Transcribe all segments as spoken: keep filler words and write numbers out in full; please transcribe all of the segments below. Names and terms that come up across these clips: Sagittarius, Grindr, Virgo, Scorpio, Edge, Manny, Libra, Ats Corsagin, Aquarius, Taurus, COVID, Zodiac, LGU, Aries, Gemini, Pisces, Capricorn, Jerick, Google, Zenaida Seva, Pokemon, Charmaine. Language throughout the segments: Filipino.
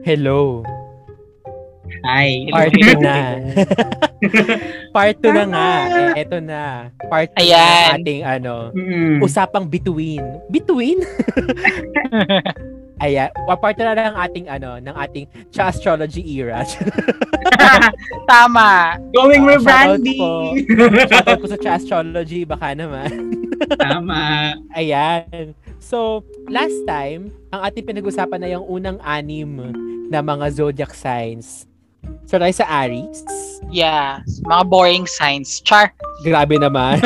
Hello. Hi. Part two na. Part two na nga. Eh, eto na. Part two na ating ano, mm. usapang bituin. Bituin? Ayan. Part two na ng ating ano, ng ating astrology era. Tama. Going uh, rebranding. Shoutout ko, shout ko sa astrology. Baka naman. Tama. Ayan. So, last time, ang ating pinag-usapan na yung unang anim na mga zodiac signs. So, tayo sa Aries. Yeah. Mga boring signs. Char. Grabe naman.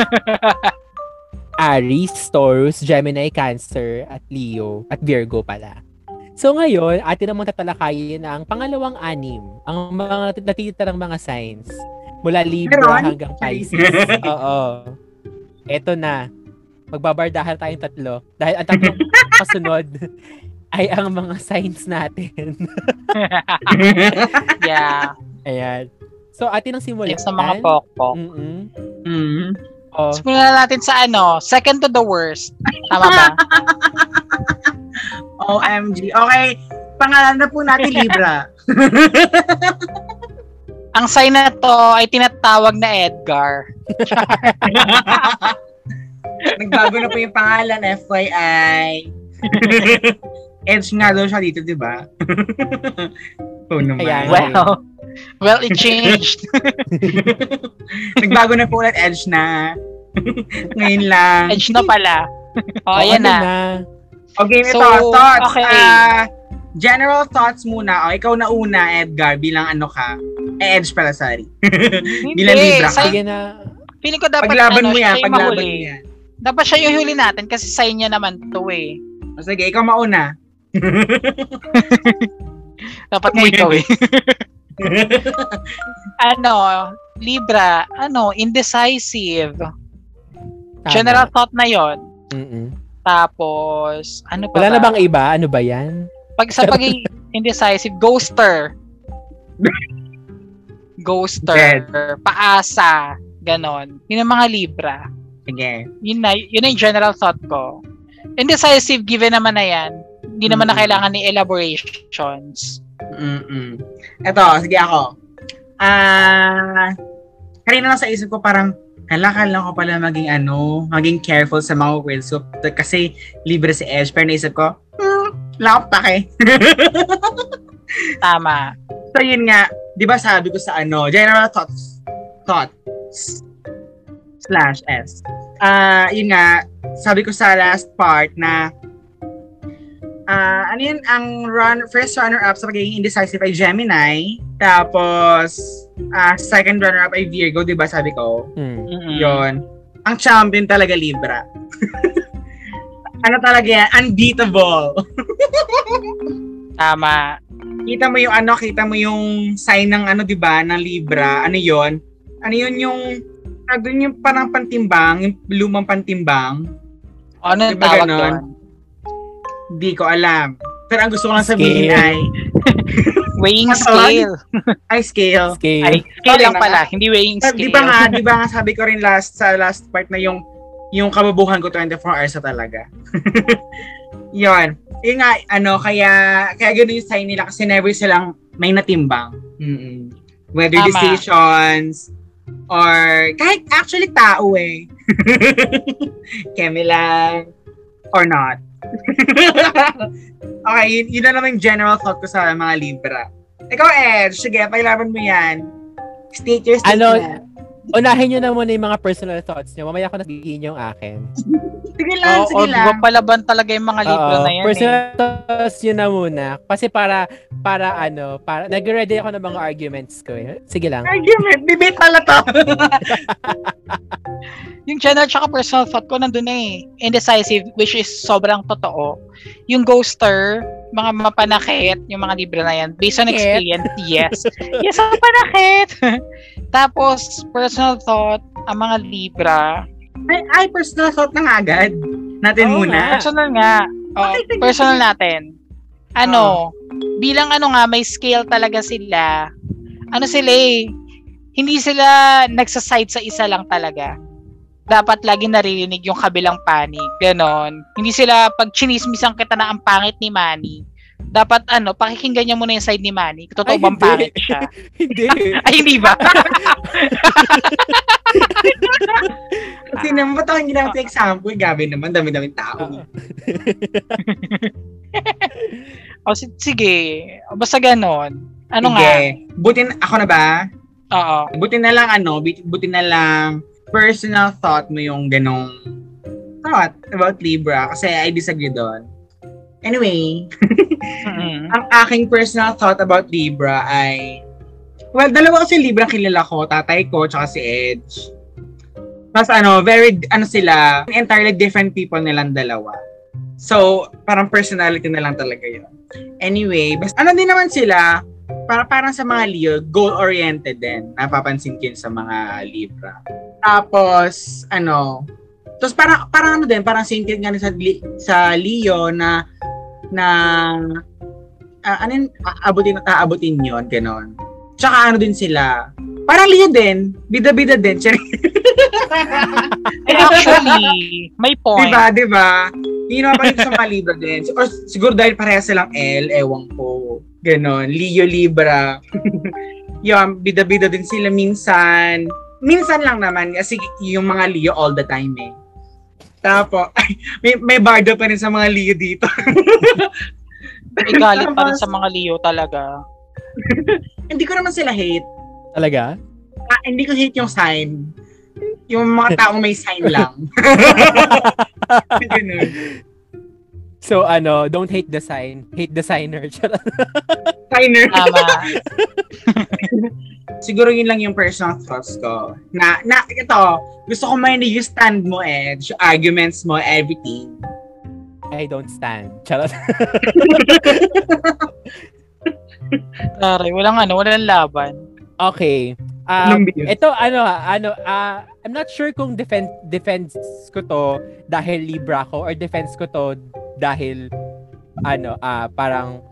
Aries, Taurus, Gemini, Cancer, at Leo, at Virgo pala. So, ngayon, atin namang tatalakayin ang pangalawang anim. Ang mga natitirang mga signs. Mula Libra hanggang Pisces. Oo. Eto na. Magbabardahan tayong tatlo. Dahil ang tatlong kasunod ay ang mga signs natin. Yeah. Ayan. So, atin ang simulan. Sa mga pokpok. Mm-hmm. Mm-hmm. Oh. Simulan natin sa ano, second to the worst. Tama ba? O M G. Okay. Pangalan na po natin Libra. Ang sign na to ay tinatawag na Edgar. Nagbago na po yung pangalan, F Y I. Edge nga daw siya dito, di ba? Oh, naman. Ayan, well, well, it changed. Nagbago na po ulit, Edge na. Ngayon lang. Edge na pala. Oh, ayan na. na. Okay, so, ito, thoughts. Okay. Uh, general thoughts muna. Oh, ikaw na una, Edgar, bilang ano ka. Eh, Edge pala, sorry. Bilang Libra ka. Sige na. Feeling ko dapat paglaban ano, mo yan, paglaban mo yan. Dapat siya yung huli natin kasi sign niya naman to eh. O sige, ikaw mauna. Dapat mo ikaw eh. Ano, Libra, ano, indecisive. Tama. General thought na yon. Mm-mm. Tapos, ano pa Wala ba? Wala na bang iba? Ano ba yan? Pag sa pagiging indecisive, ghoster. Ghoster. Dead. Paasa. Ganon. Yun ang mga Libra. Sige. Yun na, yun ang general thought ko. Indecisive, given naman na yan. Hindi naman mm-hmm. na kailangan ni elaborations. Mm-mm. Eto, sige ako. Ah, uh, kanina lang sa isip ko parang, kailangan lang ko pala maging ano, maging careful sa mga words ko. Kasi libre si Edge. Pero naisip ko, hmm, lakap pa kay. Tama. So yun nga, di ba sabi ko sa ano, general thoughts, thought, slash S. Ah, uh, yun nga, sabi ko sa last part na uh, ano yun, ang run, first runner-up sa pagiging indecisive ay Gemini, tapos uh, second runner-up ay Virgo, di ba sabi ko? Mm-hmm. Yun. Ang champion talaga Libra. Ano talaga yan? Unbeatable. Tama. Kita mo yung ano, kita mo yung sign ng ano, di ba, ng Libra, ano yun? Ano yun yung ah, doon yung parang pantimbang, yung lumang pantimbang. Ano yung diba tawag doon? Hindi ko alam. Pero ang gusto ko lang sabihin scale. Ay... weighing scale. Ay, scale. Scale. Ay, scale lang pala. Na. Hindi weighing scale. Di ba nga, di ba nga sabi ko rin last sa last part na yung yung kababuhan ko twenty-four hours na talaga. Yun. Yung nga, ano, kaya, kaya gano'n yung sign nila kasi never silang may natimbang. Mm-mm. Whether Tama. Decisions, or kahit actually tao eh. Kemi lang. Or not. Okay, yun, yun na naman yung general thought ko sa mga Libra. Ikaw, Edge, sige, paglaban mo yan. State your statement. Ano, unahin nyo na muna yung mga personal thoughts nyo. Mamaya ko nagigihin yung akin. Sige lang, o, sige o, lang. O palaban talaga yung mga Libra na yan. Personal eh. thoughts nyo na muna. Kasi para, para ano, para, nag-ready ako ng mga arguments ko eh. Sige lang. Argument, bibit pala to. Yung general tsaka personal thought ko nandun eh. Indecisive, which is sobrang totoo. Yung ghoster, mga mapanakit, yung mga Libra na yan. Based on experience, yes. Yes, mapanakit. Tapos, personal thought, ang mga Libra. Ay, ay personal thought na nga agad. Natin Oo muna. Nga. Personal nga. Oh, okay, personal natin. Ano, oh. bilang ano nga, may scale talaga sila. Ano sila eh, hindi sila nagsaside sa isa lang talaga. Dapat lagi naririnig yung kabilang panig. Ganon. Hindi sila pag chinismisang kita na ang pangit ni Manny. dapat ano, pakikinggan niya muna yung side ni Manny. Totoo bang pangit siya? Hindi. Ay, hindi ba? Kasi naman, ba't akong ginamit yung example? Gabi naman, dami-daming tao. O, sige. Basta ganon. Ano sige. Nga? Butin, ako na ba? Oo. Butin na lang, ano, butin na lang personal thought mo yung ganong thought about Libra. Kasi I disagree doon. Anyway, mm-hmm. Ang aking personal thought about Libra ay, well, dalawa kasi Libra kilala ko, tatay ko, tsaka si Edge. Tapos ano, very, ano sila, entirely different people nilang dalawa. So, parang personality na lang talaga yun. Anyway, basta, ano din naman sila, para, parang sa mga Leo, goal-oriented din. Napapansin kin sa mga Libra. Tapos, ano, tapos parang, parang ano din, parang singkit nga sa, sa Leo na, na uh, anin aabutin at aabutin yon ganon. Tsaka ano din sila. Parang Leo din, bida-bida din. Actually, may point. Diba, diba? Hindi naman pa rin sa mga Libra din. Or siguro dahil pareha silang L, ewan ko. Ganon, Leo, Libra. Yun, bida-bida din sila minsan. Minsan lang naman, kasi yung mga Leo all the time eh. Tapos, ay, may, may bardo pa rin sa mga Leo dito. May galit pa rin sa mga Leo talaga. Hindi ko naman sila hate. Talaga? Ah, hindi ko hate yung sign. Yung mga taong may sign lang. So ano, don't hate the sign. Hate the signer. Signer. Tama. Siguro yun lang yung personal thoughts ko. Na, na, ito, gusto ko may yung stand mo, Edge, arguments mo, everything. I don't stand. Charot. Taray, walang ano, walang laban. Okay. Um, ito, ano, ano, ah, uh, I'm not sure kung defense, defense ko to dahil Libra ko or defense ko to dahil, ano, ah, uh, parang,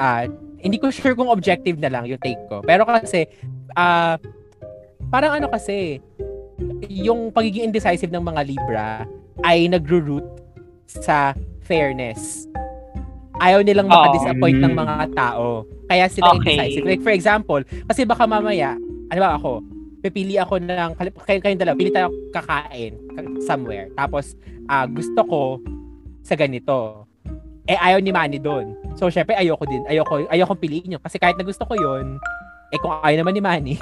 ah, uh, hindi ko sure kung objective na lang yung take ko. Pero kasi, ah, uh, parang ano kasi, yung pagiging indecisive ng mga Libra ay nagro-root sa fairness. Ayaw nilang oh. makadisappoint ng mga tao. Kaya sila okay. indecisive. Like for example, kasi baka mamaya, ano ba ako, pipili ako ng, kayo, kayong dalawa, pili tayo kakain somewhere. Tapos, uh, gusto ko sa ganito. Eh, ayaw ni Manny doon. So, syempre, ayoko din. Ayoko, ayoko piliin yun. Kasi kahit na gusto ko yun, eh, kung ayaw naman ni Manny,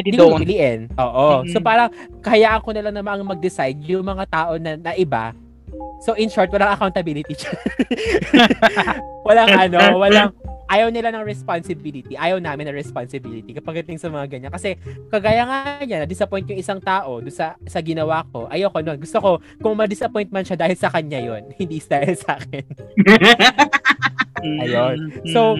hindi ko piliin. Oo. Mm-hmm. So, parang, kaya ako na lang namang mag-decide yung mga tao na, na iba. So, in short, walang accountability. Walang ano, walang, ayaw nila ng responsibility. Ayaw namin ng responsibility. Kapag gating sa mga ganyan. Kasi, kagaya nga niya, na-disappoint yung isang tao doon sa, sa ginawa ko. Ayoko nun. Gusto ko, kung ma-disappoint man siya dahil sa kanya yon, hindi dahil sa akin. Ayun. So,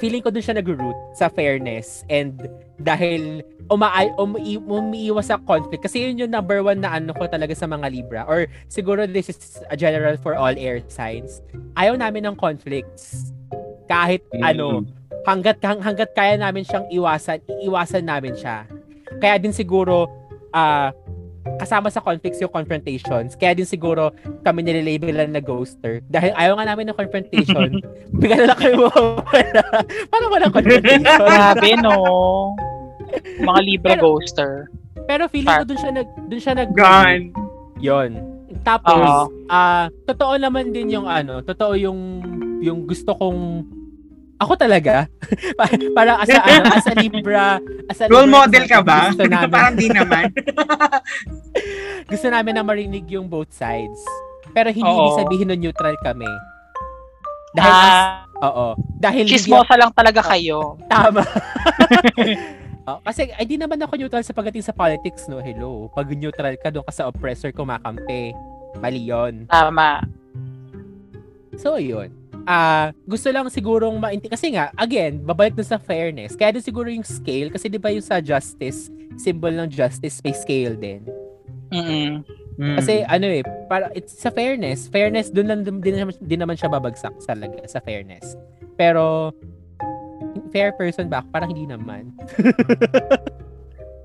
feeling ko dun siya nag-root sa fairness and dahil umaay, umi, umiiwas sa conflict. Kasi yun yung number one na ano ko talaga sa mga Libra. Or siguro this is a general for all air signs. Ayaw namin ng conflicts. Kahit mm-hmm. ano, hanggat, hang, hanggat kaya namin siyang iwasan, iiwasan namin siya. Kaya din siguro, ah, uh, kasama sa conflicts yung confrontations. Kaya din siguro kami nilalabelan na ghoster. Dahil ayaw nga namin ng confrontation. Bigla na lang kayo mawawala. Parang walang confrontation. Grabe, no? Mga Libra pero, ghoster. Pero feeling ko dun siya nag... Dun siya nag... Gone. Yun. Tapos, ah uh, totoo naman din yung ano, totoo yung yung gusto kong... Ako talaga. Parang as a, ano, as a Libra... As a role Libra, model ka ba? Namin, parang di naman. Gusto namin na marinig yung both sides. Pero hindi ibig sabihin na neutral kami. Dahil... Uh, oo. Dahil... Chismosa lang talaga kayo. Tama. Oh, kasi ay di naman ako neutral sa pagdating sa politics, no? Hello. Pag neutral ka, doon ka sa oppressor kumakampi. Mali yun. Tama. So, yun. Ah, uh, gusto lang sigurong maintindihan kasi nga again, babalik dun sa fairness. Kaya din siguro yung scale kasi 'di ba yung sa justice, symbol ng justice may scale din. Mm. Kasi ano eh, para it's sa fairness, fairness dun lang din, din, din naman siya babagsak talaga sa fairness. Pero fair person ba? Parang hindi naman.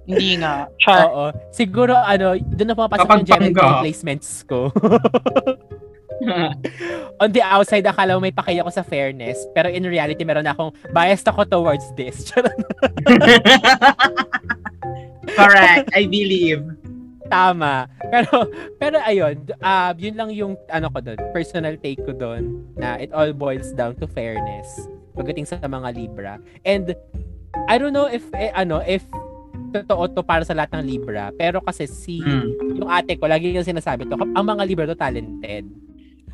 Hindi nga. Char. Oo. Siguro ano, doon na papasok yung Jerick replacements ko. On the outside, akala mo may pakaya ko sa fairness, pero in reality, meron akong biased ako towards this. Correct. I believe. Tama. Pero, pero ayun, uh, yun lang yung ano ko doon, personal take ko doon, na it all boils down to fairness pagdating sa mga Libra. And I don't know if, eh, ano, if totoo to para sa lahat ng Libra, pero kasi si, hmm. yung ate ko, lagi yung sinasabi to, ang mga Libra to talented.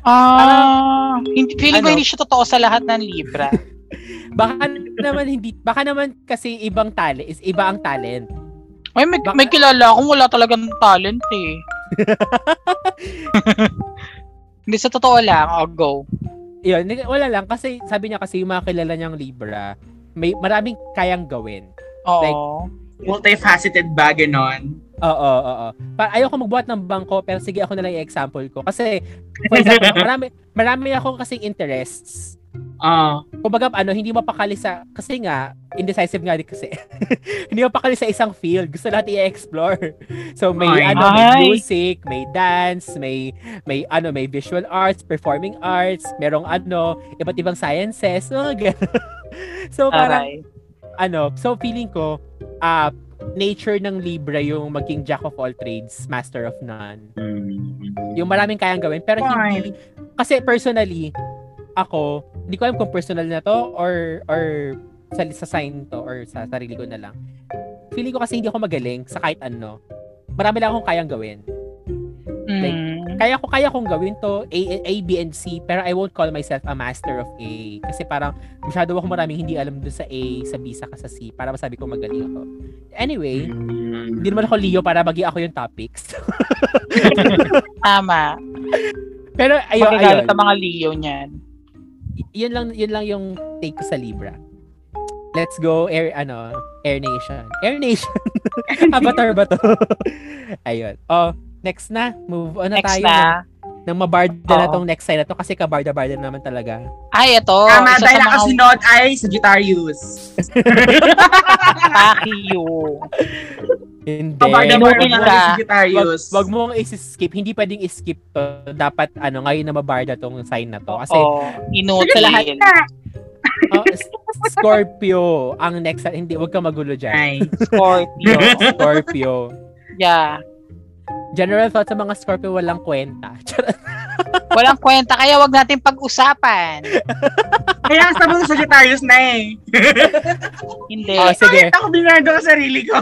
Ah, hindi, feeling ano, ko hindi siya totoo sa lahat ng Libra. Baka naman hindi, baka naman kasi ibang talent, is iba ang talent. Ay, may, may kilala akong wala talagang talent eh. Hindi, sa totoo lang, I'll go. Yun, wala lang. Kasi sabi niya kasi yung mga kilala niyang Libra, may maraming kayang gawin. Oo. Like, multifaceted ba, ganon? Oo, oo, oo. Ayoko magbuhat ng bangko, pero sige ako nalang i-example ko. Kasi, for example, marami, marami akong kasing interests. Ah, uh, kumbaga ano, hindi mapakali sa kasi nga indecisive nga din kasi. Hindi mapakali sa isang field. Gusto lahat i-explore. So may ay, ano, ay. may music, may dance, may may ano, may visual arts, performing arts, merong ano, iba't ibang sciences. Oh, so parang ano, so feeling ko uh, nature ng Libra yung maging jack of all trades, master of none. Yung maraming kayang gawin pero ay. Hindi kasi personally ako, hindi ko alam kung personal na to or or sa, sa sign to or sa sarili ko na lang. Feeling ko kasi hindi ako magaling sa kahit ano. Marami lang akong kayang gawin. Mm. Like, kaya ko kaya kong gawin to A, A, B, and C, pero I won't call myself a master of A. Kasi parang masyado ako maraming hindi alam doon sa A, sa B, sa C, para masabi ko magaling ako. Anyway, mm. hindi naman ako Leo para maging ako yung topics. Tama. Pero ayun, ayun. Sa mga Leo niyan. Yun lang, yun lang yung take ko sa Libra. Let's go air ano, Air Nation. Air Nation. Avatar ba to? Ayun. Oh, next na. Move on na next tayo. Na. Nang mabarda oh. na tong next sign na to kasi kabarda-barda naman talaga. Ay, ito. Tama, dahil ang kasunod ay Sagittarius. Pakiyo. Hindi. Kabarda-barda na lang Sagittarius. Wag, wag mong i-skip. Hindi pwedeng i-skip to. Dapat, ano, ngayon na mabarda tong sign na to. Kasi, oh, inote sa lahat. Oh, Scorpio. Ang next, hindi, wag ka magulo dyan. Ay, Scorpio. Scorpio. Yeah. General thought sa mga Scorpio, walang kwenta. Walang kwenta, kaya wag natin pag-usapan. Kaya sabi ng Sagittarius na eh. Hindi. Oh, sige. Ay, ako binardo ang sarili ko.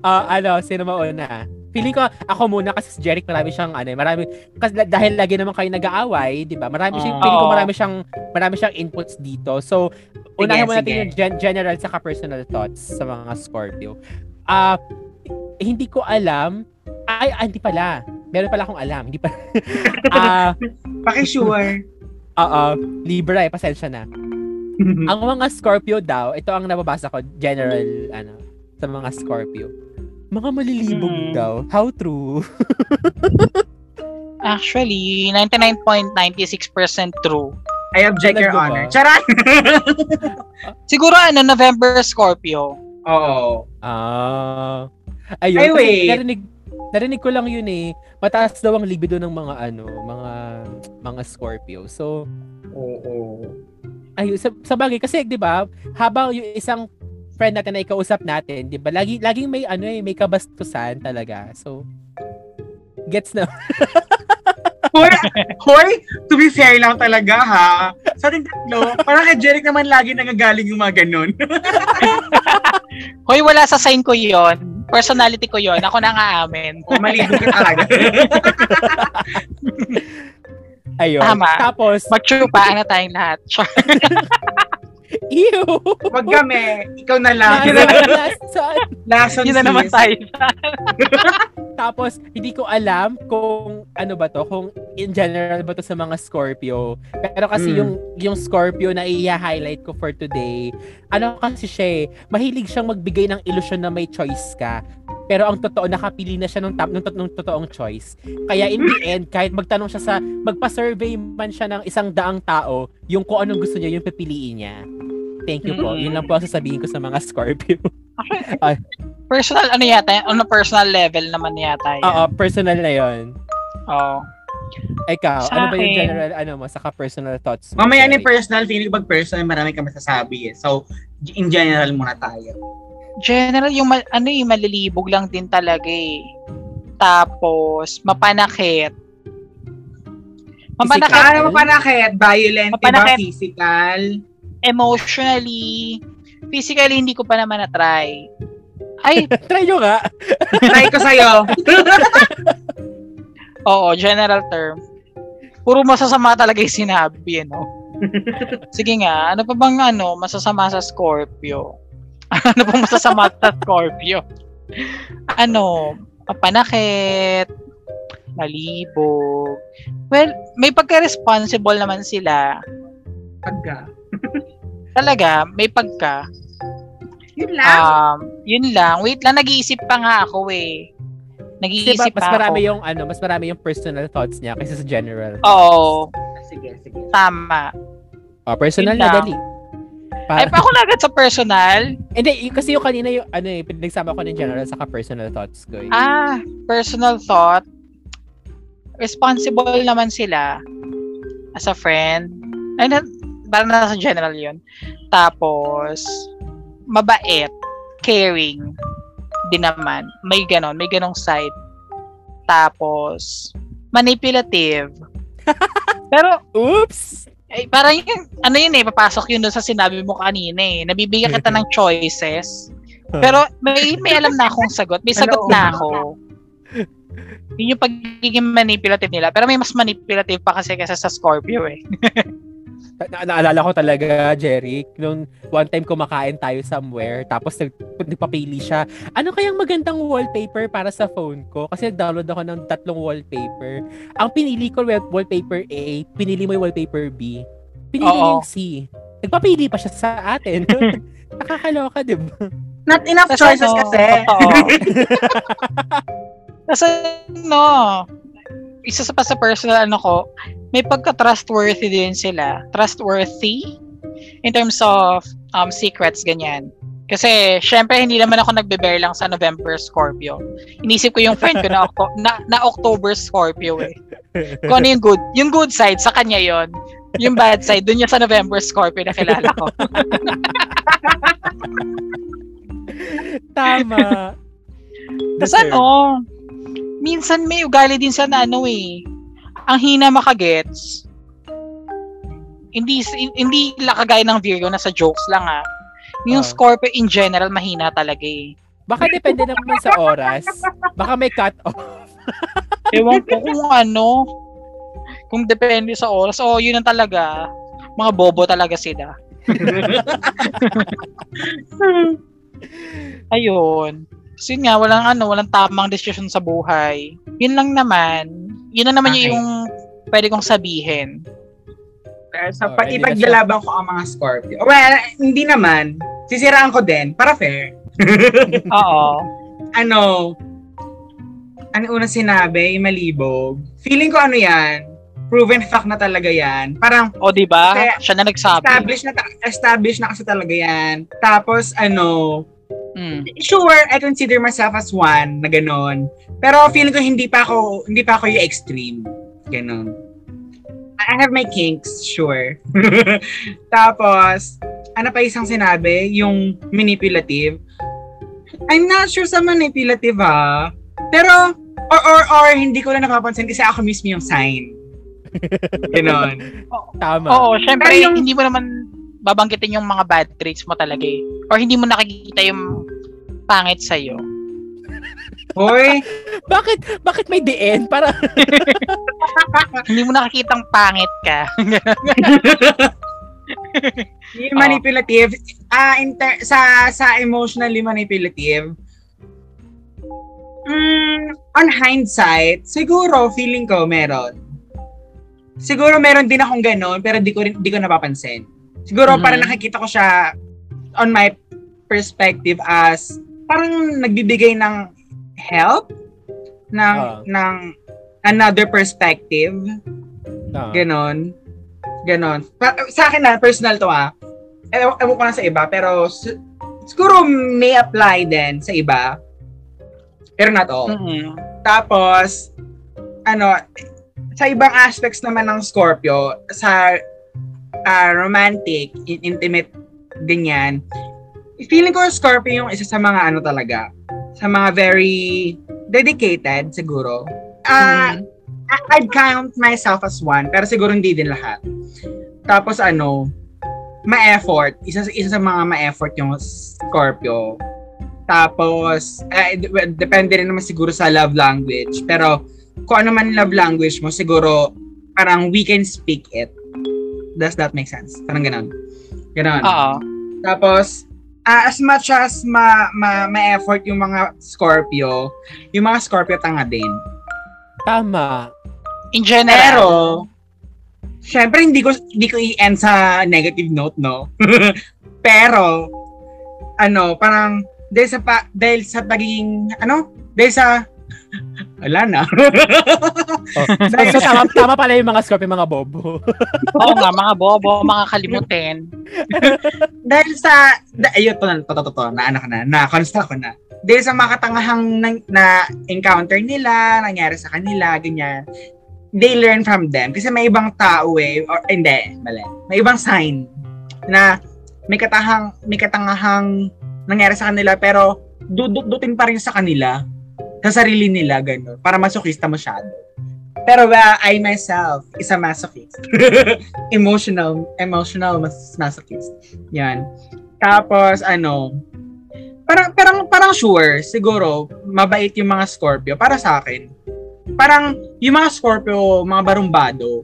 uh, ano, sino mauna? Feeling ko, ako muna kasi si Jerick marami siyang, ano, marami, kasi dahil lagi naman kayo nag-aaway, di ba? Marami oh. siyang, feeling ko marami siyang, marami siyang inputs dito. So, unahin muna natin yung gen- general saka personal thoughts sa mga Scorpio. Ah, uh, hindi ko alam. Ay, ah, hindi pala. Meron pala akong alam. Hindi pala. uh, Pakisure. Oo. Libra eh. Pasensya na. Ang mga Scorpio daw, ito ang nababasa ko, general, ano, sa mga Scorpio. Mga malilibog hmm. daw. How true? Actually, ninety-nine point nine six percent true. I object, Your Honor. Charot! Siguro, ano, November Scorpio. Oo. Ah... Uh, Ayun, Ay, kasi narinig, narinig ko lang yun eh. Mataas daw ang libido ng mga ano, mga mga Scorpio. So, oo. Ayun, sa, sa bagay kasi 'di ba, habang yung isang friend natin na ikausap natin, 'di ba? Lagi laging may ano eh, may kabastusan talaga. So, gets na. Hoy, hoy, to be fair lang talaga ha. Sa ating tatlo, parang kay Jerick naman lagi nagagaling yung mga ganun. Hoy, wala sa sign ko 'yon. Personality ko yon. Ako na nga amin. O, maligo ka talaga. Ayun. Tama. Tapos, mature pa na tayong lahat. Ew! Wag kami. Ikaw na lang. Lason. Yun na naman tayo. Tapos, hindi ko alam kung ano ba to, kung in general ba to sa mga Scorpio. Pero kasi mm. yung yung Scorpio na i-highlight ko for today, ano kasi siya eh, mahilig siyang magbigay ng ilusyon na may choice ka. Pero ang totoo, nakapili na siya ng top, ng, ng totoong choice. Kaya in the end, kahit magtanong siya sa, magpa-survey man siya ng isang daang tao, yung kung anong gusto niya, yung pipiliin niya. Thank you po. Mm-hmm. Yun lang po ang sasabihin ko sa mga Scorpio. uh, personal, ano yata, on a personal level naman yata yan. Oo, personal na yun. Oo. Oh. Ikaw, sa ano ba yung general, ano mo, saka personal thoughts mo? Mamaya ni personal, feeling pag personal, marami ka masasabi eh. So, in general muna tayo. General, yung, ano yung malilibog lang din talaga eh. Tapos, mapanakit. Mapanakit. Physical? Ano mapanakit? Violent, mapanakit. Ba? Physical? Emotionally. Physically, hindi ko pa naman na-try. Ay! Try nyo nga! Try ko sa'yo! Oo, general term. Puro masasama talaga yung sinabi, no? Sige nga, ano pa bang ano, masasama sa Scorpio? Ano pa masasama sa Scorpio? Ano, papanakit, malibog. Well, may pagka-responsible naman sila. Pagka? Talaga, may pagka. Yun lang. Um, yun lang. Wait lang, nag-iisip pa nga ako eh. Nag-iisip diba, mas marami ako. Yung ano, mas marami yung personal thoughts niya kaysa sa general. Oo. Sige, sige. Tama. Oh, personal na dali. Para... Ay, pa ako agad sa personal. Hindi, kasi yung kanina yung ano eh, pinagsama ko ng general saka personal thoughts ko. Eh. Ah, personal thought. Responsible naman sila as a friend. Ay, na, parang nasa general yun. Tapos, mabait, caring. Di naman. May ganon. May ganong side. Tapos, manipulative. Pero, oops! Eh, parang yung, ano yun eh, papasok yun doon sa sinabi mo kanina eh. Nabibigyan kita ng choices. Pero, may, may alam na akong sagot. May sagot na ako. Yun yung pagiging manipulative nila. Pero may mas manipulative pa kasi kasi sa Scorpio eh. Na- naalala ko talaga, Jerick, nung one time kumakain tayo somewhere, tapos nagpapili siya, ano kayang magandang wallpaper para sa phone ko? Kasi nag-download ako ng tatlong wallpaper. Ang pinili ko, wallpaper A, pinili mo yung wallpaper B, pinili Oo. Yung C. Nagpapili pa siya sa atin. Nakakaloka, di ba? Not enough That's choices no. kasi. Kasi, no, isa sa pa sa personal ano ko, may pagka-trustworthy din sila. Trustworthy in terms of um, secrets, ganyan. Kasi, syempre, hindi naman ako nagbe-bear lang sa November Scorpio. Inisip ko yung friend ko na, Octo- na, na October Scorpio eh. Kung ano yung good, yung good side, sa kanya yon. Yung bad side, dun yung sa November Scorpio na kilala ko. Tama. Tapos ano, minsan may ugali din siya na ano eh. Ang hina makagets, hindi hindi lakagay ng Virgo na sa jokes lang ah. Yung oh. Scorpio in general mahina talaga eh. Baka depende naman sa oras. Baka may cut off. Ewan ko kung ano. Kung depende sa oras. Oh, yun ang talaga. Mga bobo talaga sila. Ayun. So yun nga, walang ano, walang tamang decision sa buhay. Yun lang naman. Yun na naman okay. Yung pwede kong sabihin. Pero sa pag ipaglalaban ko ang mga Scorpio. Well, hindi naman. Sisiraan ko din. Para fair. Oo. Ano? Ano unang sinabi? Malibog. Feeling ko ano yan? Proven fact na talaga yan. Parang... O, diba? Siya na nagsabi. Established na, established na kasi talaga yan. Tapos, ano... Mm. Sure, I consider myself as one na ganon. Pero feeling ko hindi pa ako, hindi pa ako yung extreme. Ganon. I have my kinks, sure. Tapos, ano pa isang sinabi? Yung manipulative. I'm not sure sa manipulative ha. Pero, or or or, hindi ko na napapansin kasi ako mismo yung sign. Ganon. Tama. Oo, syempre, pero yung, hindi mo naman babanggitin yung mga bad traits mo talaga eh. Or hindi mo nakikita yung pangit sa'yo. Hoy! bakit, bakit may the end? Para... hindi mo nakikita ang pangit ka. Yung manipulative, uh, inter- sa sa emotionally manipulative, mm, on hindsight, siguro feeling ko meron. Siguro meron din akong ganon, pero di ko, rin, di ko napapansin. Siguro mm-hmm. Para nakikita ko siya on my perspective as parang nagbibigay ng help ng uh, ng another perspective. Uh, ganon. Ganon. Sa akin na, personal to ah. Ewan ko lang sa iba, pero siguro may apply din sa iba. Pero not all. Mm-hmm. Tapos, ano, Sa ibang aspects naman ng Scorpio, sa uh, romantic, intimate, ganyan, feeling ko Scorpio yung isa sa mga ano talaga, sa mga very dedicated siguro. Uh, mm-hmm. I'd count myself as one, pero siguro hindi din lahat. Tapos ano, ma-effort. Isa, isa sa mga ma-effort yung Scorpio. Tapos, eh, depende rin naman siguro sa love language. Pero, kung ano man love language mo, siguro, parang we can speak it. Does that make sense? Parang ganun. Ganun. Oo. Tapos, uh, as much as ma, ma, ma-effort yung mga Scorpio, yung mga Scorpio tanga din. Tama. In general. Pero, syempre, hindi ko, hindi ko i-end sa negative note, no? Pero, ano, parang, dahil sa pa, dahil sa pagiging ano? Dahil sa wala na. Oh. Dahil so, tama, tama pala yung mga Scorpio, mga bobo. Oo nga, mga bobo, mga kalimutin. Dahil sa da, ayun, to, to, to, to, na ano ka na, na-consta ko na. Dahil sa mga katangahang na, na encounter nila, nangyari sa kanila, ganyan. They learn from them. Kasi may ibang tao eh, or hindi, mali. May ibang sign na may katahang, may katangahang nangyari sa kanila, pero dudut-dutin pa rin sa kanila, sa sarili nila, gano'n, para masokista masyado. Pero well, I myself is a masochist. emotional, emotional mas- masochist. Yan. Tapos, ano, parang, parang, parang sure, siguro, mabait yung mga Scorpio, para sa akin. Parang, yung mga Scorpio, mga barumbado,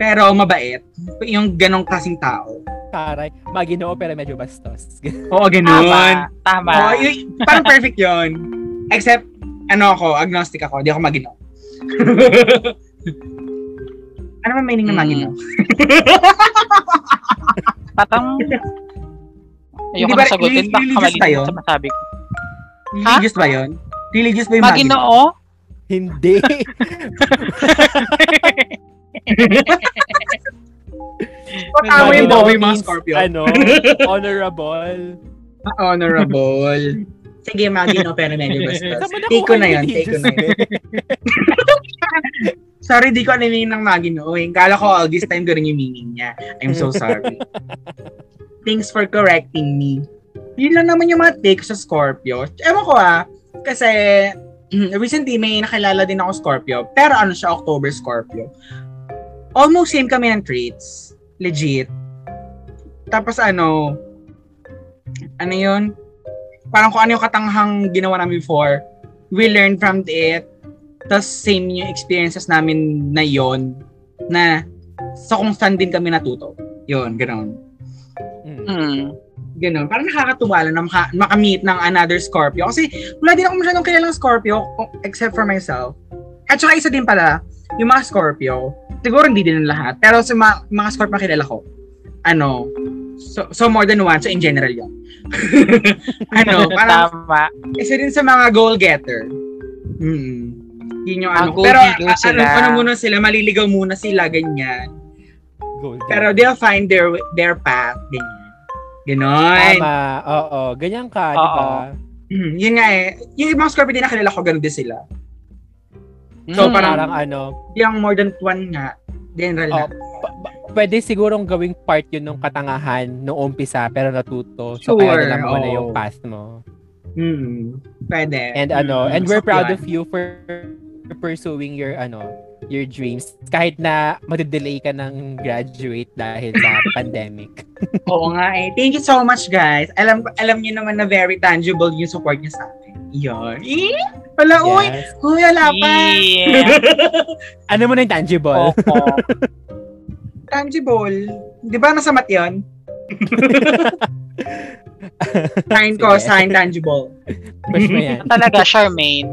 pero mabait, yung ganong klaseng tao. Taray, maginoo pero medyo bastos. Oo, ganun. Tama. Tama. Oo, yun, parang perfect yun. Except, ano ako, agnostic ako. Di ako maginoo. Ano man meaning na maginoo? Patang... Ayoko na sagutin. Baka malitin sa masabi ko. Religious ba yun? Religious ba yung maginoo? Maginoo? Hindi. Patawa yung Bowie mga Scorpio. Ano? Honorable. Honorable. Sige, Magino, pero medyo bastos. Take ko na yun, take ko na yun. Sorry, di ko animingin ng Magino. Kala ko all this time during yung meaning niya. I'm so sorry. Thanks for correcting me. Yun lang naman yung mga take sa Scorpio. Ewan ko ah, kasi recently may nakilala din ako Scorpio. Pero ano siya, October Scorpio. Almost same kami ng traits. Legit. Tapos ano, ano yun? Parang kung ano yung katanghang ginawa namin before, we learned from it. Tapos same yung experiences namin na yon, na sa kung saan din kami natuto. Yun, ganoon. Mm. Ganoon. Parang nakakatuwa lang na maka- makamit ng another Scorpio. Kasi wala din ako masyadong kilalang Scorpio except for myself. At saka isa din pala, yung mga Scorpio, siguro hindi din lahat, pero sa mga, mga Scorpio na kilala ko, ano, so, so more than one, so in general yun. Ano, parang, tama. Isa din sa mga goal-getter. Mm-hmm. Yun yung ah, ano. Pero ano, ano muna sila, maliligaw muna sila, ganyan. Goal-getter. Pero they'll find their their path, ganyan. Ganon. Tama, oo, ganyan ka, di ba? Mm-hmm. Yun nga eh, yung mga Scorpio din na kilala ko, ganun din sila. So mm, parang, parang ano, yung more than one nga, general oh, na. P- p- pwede sigurong gawing part yun ng katangahan nung umpisa, pero natuto. So sure, kaya nalang mo oh. na yung past mo. Mm, pwede. And ano, mm, and we're proud yan. Of you for pursuing your ano, your dreams. Kahit na madidelay ka ng graduate dahil sa pandemic. Oo nga eh. Thank you so much guys. Alam alam niyo naman na very tangible yung support niyo sa akin. Yun. Eh? Wala, uy! Yes. Uy, wala pa! Yeah. Ano mo na yung tangible? Oh, tangible. Di ba nasamat yun? Sign ko, yeah. Sign tangible. Push mo yan. Talaga, Charmaine.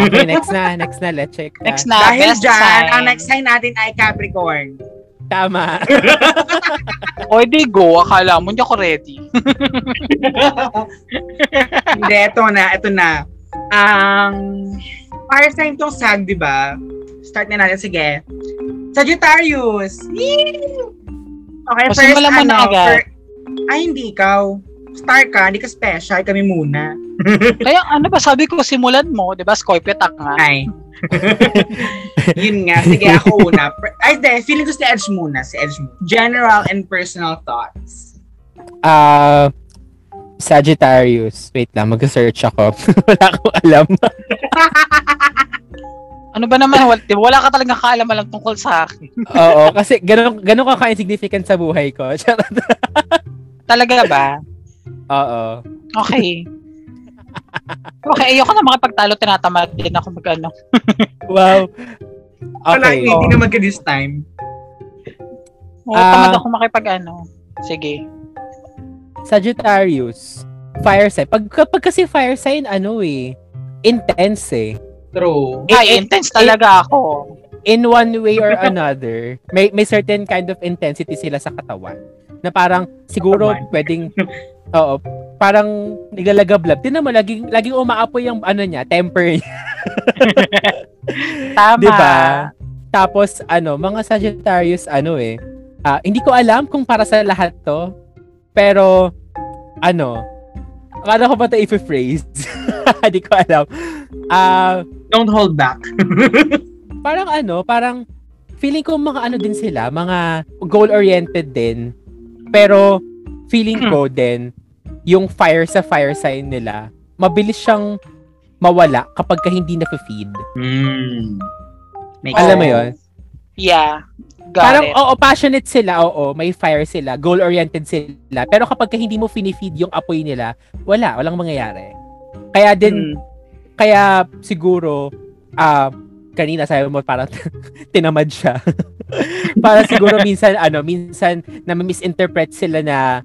Okay, next na. Next na, let's check. Next na, dahil best dyan, sign. Ang next sign natin ay Capricorn. Tama. Oy, di go. Akala mo, hindi ako ready. Hindi, eto na. Eto na. Ang um, fire sign tong sag, di ba? Start na natin. Sige. Sagittarius. Yee! Okay, pasin first ano. Fir- Ay, hindi ikaw. Star ka. Hindi ka special. Kami muna. Kaya ano ba? Sabi ko, simulan mo. Di ba? Scorpio, tak nga. Ay. Yun nga. Sige, ako una. Ay, de, feeling ko si Edge muna. Si Edge muna. General and personal thoughts. Ah... Uh... Sagittarius. Wait lang, mag-search ako. Wala akong alam. Ano ba naman? Wala ka talaga kaalaman lang tungkol sa akin. Oo, kasi ganun, ganun ka ka-insignificant sa buhay ko. Talaga ba? Oo. Okay. Okay, ayoko na makapagtalo. Tinatamad din ako mag-ano. Wow. Okay. Hindi naman ka this time. Oo, uh, tamad ako makipag-ano. Sige. Sagittarius, fire sign. Pag, pag kasi fire sign, ano eh, intense eh. True. In, Ay, intense in, talaga ako. In one way or another, may may certain kind of intensity sila sa katawan. Na parang, siguro, oh, pwedeng, oo, parang naglalagablab. Tinan mo, laging, laging umaapoy yung, ano niya, temper niya. Tama. Diba? Tapos, ano, mga Sagittarius, ano eh, uh, hindi ko alam kung para sa lahat to, pero, ano, akala ko ba ito i-phrase? Hindi ko alam. Uh, Don't hold back. Parang ano, parang feeling ko mga ano din sila, mga goal-oriented din. Pero, feeling ko din, yung fire sa fire sign nila, mabilis siyang mawala kapag ka hindi na-feed. Mm. Alam mo yun? Yeah. Got parang, it. Oo, passionate sila, oo, may fire sila, goal-oriented sila. Pero kapag hindi mo finifeed yung apoy nila, wala, walang mangyayari. Kaya din, hmm. kaya siguro, uh, kanina sabi mo parang tinamad siya. Para siguro minsan, ano, minsan na-misinterpret sila na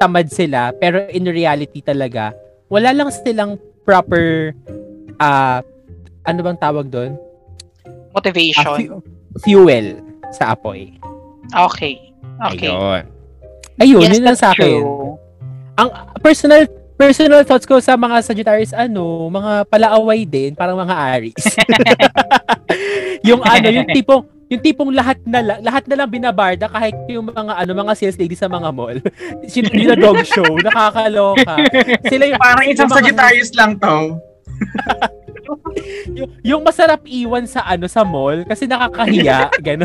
tamad sila, pero in reality talaga, wala lang silang proper, uh, ano bang tawag doon? Motivation. Uh, fuel. Sa apoy. Okay. Okay. Ayun. Ayun, yes, yun lang sa akin. True. Ang personal personal thoughts ko sa mga Sagittarius, ano, mga palaaway din, parang mga Aries. Yung ano, yung tipong, yung tipong lahat na lang, lahat na lang binabarda kahit yung mga ano, mga sales lady sa mga mall. Hindi na dog show, nakakaloka. Sila yung parang isang yung Sagittarius mga... lang to. yung, yung masarap iwan sa ano sa mall kasi nakakahiya gano.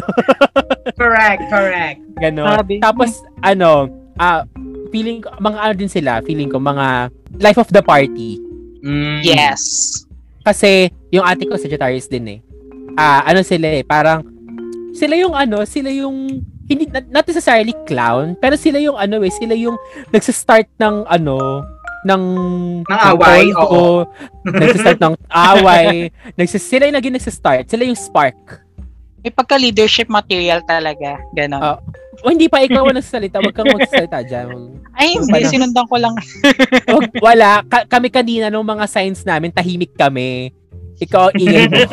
correct correct gano. Tapos ano, uh, feeling ko mga ano din sila, feeling ko mga life of the party. Mm. Yes, kasi yung ate ko Sagittarius din eh. Ah, uh, ano sila eh, parang sila yung ano, sila yung hindi not necessarily clown, pero sila yung ano eh, sila yung nagsa-start ng ano ng ng away o nagse-start ng away, nagsisila yung naging nagse-start, sila yung spark. May pagka-leadership material talaga, gano'n. Uh, oh, hindi pa ikaw ang nagsasalita, wag kang magsalita diyan. Ay, hindi, sinundan ko lang. Wag, wala, Ka- kami kanina nung mga signs namin, tahimik kami. Ikaw ang ingay mo.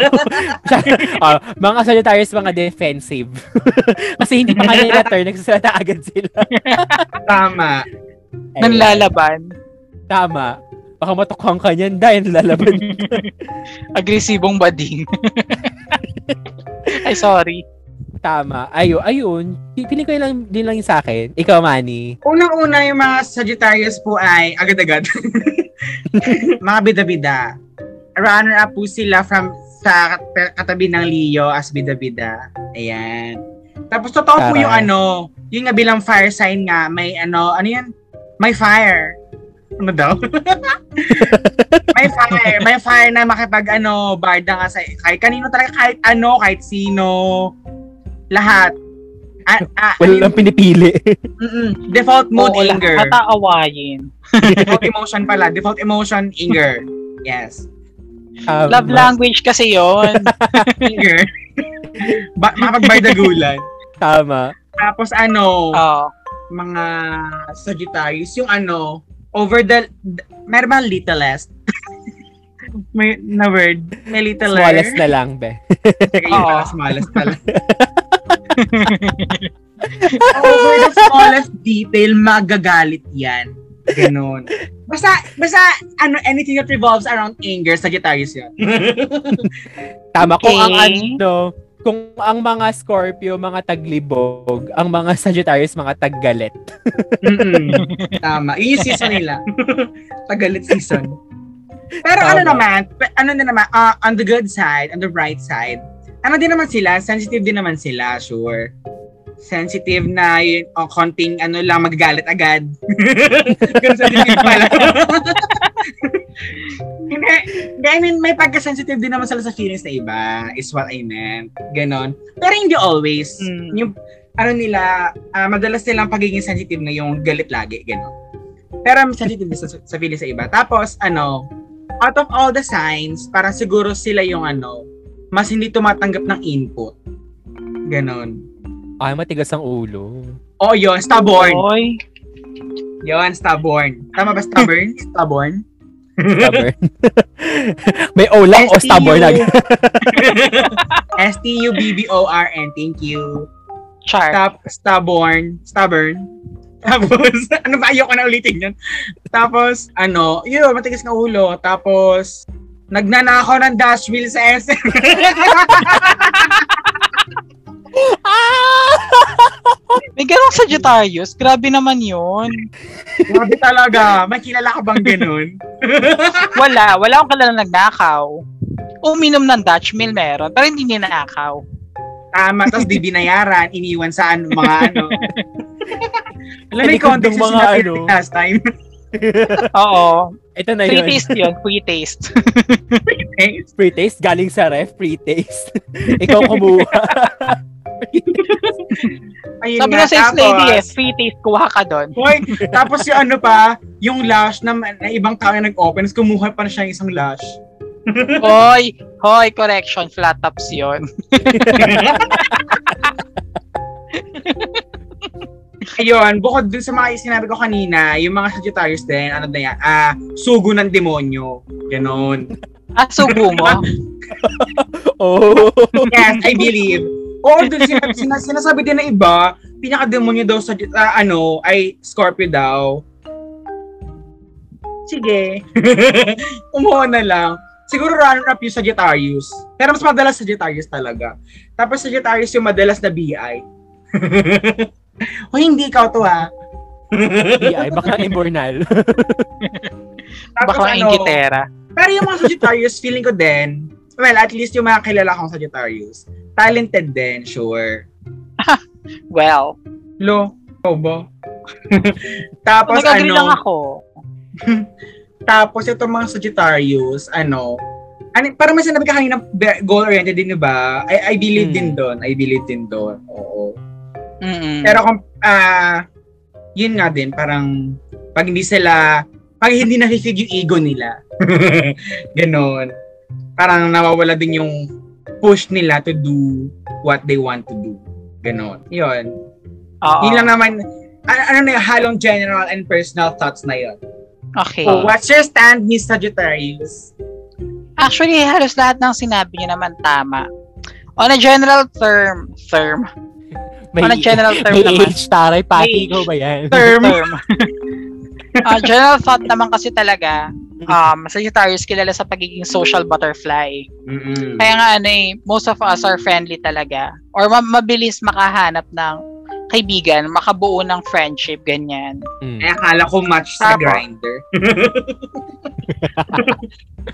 Oh, mga Sagittarius, mga defensive. Kasi hindi pa kanila turn, nagsasalita agad sila. Tama. Nanlalaban. Tama. Baka matukhang ka niyan dahil lalaban. Agresibong bading. Ay, sorry. Tama. Ayo, ayun. Pili ko lang din lang yung sa akin. Ikaw, Manny. Unang-una yung mga Sagittarius po ay agad-agad. Mga bida-bida. Runner-up po sila from sa katabi ng Leo as bida-bida. Ayan. Tapos totoo Tara. po yung ano, yung nga bilang fire sign nga, may ano, ano yan? May fire. Ano daw? May fire. May fire na makipag, ano, barda nga sa, kahit kanino talaga, kahit ano, kahit sino, lahat. Ah, ah, walang pinipili. Mm-mm. Default mode, oo, anger. Oo, kataawayin. Default emotion pala. Default emotion, anger. Yes. Um, Love language kasi yon. Anger. Ba- makapagbardagulan. Tama. Tapos, ano, oh. mga Sagittarius, yung ano, over the, meron ba littlest? May na word. May littler. Smallest na lang, be. Sige, yun pala, smallest na lang. Over the smallest detail, magagalit yan. Ganun. Basta, basta, ano, anything that revolves around anger, Sagittarius yan. Tama. Okay. Kung ang ano, kung ang mga Scorpio, mga taglibog, ang mga Sagittarius, mga taggalit. Tama. Yun yung season nila. Taggalit season. Pero Tama. ano naman, ano na naman, uh, on the good side, on the bright side, ano din naman sila, sensitive din naman sila, sure. Sensitive na yun, o konting ano lang, magagalit agad. Ganun sensitive pala. Hindi, I mean, may pagka-sensitive din naman sila sa feelings na iba, is what I meant. Ganon. Pero hindi always. Mm. Yung, ano nila, uh, madalas nilang pagiging sensitive na yung galit lagi, ganon. Pero sensitive sa, sa feelings sa iba. Tapos, ano, out of all the signs, parang siguro sila yung ano, mas hindi tumatanggap ng input. Ganon. Ay, matigas ang ulo. Oh, yun. Stubborn. Oy. Yun, stubborn. Tama ba, stubborn? Stubborn? Stubborn. May O lang S-T-U- o stubborn lang. S T U B B O R N. Thank you. Char. Stop, stubborn. Stubborn. Tapos, ano ba? Ayoko na ulitin yun. Tapos, ano, yun, matigas ng ulo. Tapos, nagnanakaw ng dash wheel sa S M. Ah! May ganun sa Sagittarius. Grabe naman yun. Grabe talaga. May kilala ka bang ganun? Wala. Wala akong kilala nagnakaw. Uminom ng Dutch Mill meron, pero hindi ninakaw. Tama. Tapos di binayaran. Iniwan sa ano, mga ano. Alam, may context yung sinapit last time. Oo. Ito na free yun. Taste yun. Free taste. Free taste? Free taste? Galing sa ref? Free taste? Ikaw kumuha. Sabi na sa lady eh, free taste, kuha ka doon. Tapos yung ano pa, yung lash na, na ibang tao yung nag-open, kumuha pa na siya yung isang lash. Hoy, hoy, correction, flat tops yun. Ayun, bukod dun sa mga sinabi ko kanina, yung mga Sagittarius din, ano na yan, ah, sugo ng demonyo. Ganon. Ah, sugo mo? Oh. Yes, I believe. Oo, dun sinabi, sinasabi, sinasabi din na iba, pinaka-demonyo daw sa, uh, ano, ay Scorpio daw. Sige. Umuha na lang. Siguro runner-up yung Sagittarius. Pero mas madalas Sagittarius talaga. Tapos Sagittarius yung madalas na B I. O hindi ikaw to, ha? B I, baka imbornal. Baka ano, ingitera. Pero yung mga Sagittarius, feeling ko din, well, at least yung mga kilala kong Sagittarius, talented din, sure. Well. Lo, obo. Tapos, nag-agree ano, lang ako. Tapos, itong mga Sagittarius, ano, ano parang may sinabi ka kanina, goal-oriented din, ba? I, I believe hmm. din doon. I believe din doon. Oo. Mm-mm. Pero kung, uh, yun nga din, parang, pag hindi sila, pag hindi na-feed yung ego nila, ganon. Parang nawawala din yung push nila to do what they want to do. Ganon. Yun. Uh-oh. Yun lang naman. Ano, ano na yun? Halong general and personal thoughts na yun. Okay. So, what's your stand, Miss Sagittarius? Actually, halos lahat ng sinabi niyo naman tama. On a general term, term, may, on a general term may naman. May age taray, pati ko ba yan? Term. term. Uh, general thought naman kasi talaga, um, Sagittarius kilala sa pagiging social butterfly. Mm-hmm. Kaya nga ano eh, most of us are friendly talaga. Or mabilis makahanap ng kaibigan, makabuo ng friendship, ganyan. Mm. Eh, akala ko match sa Grindr.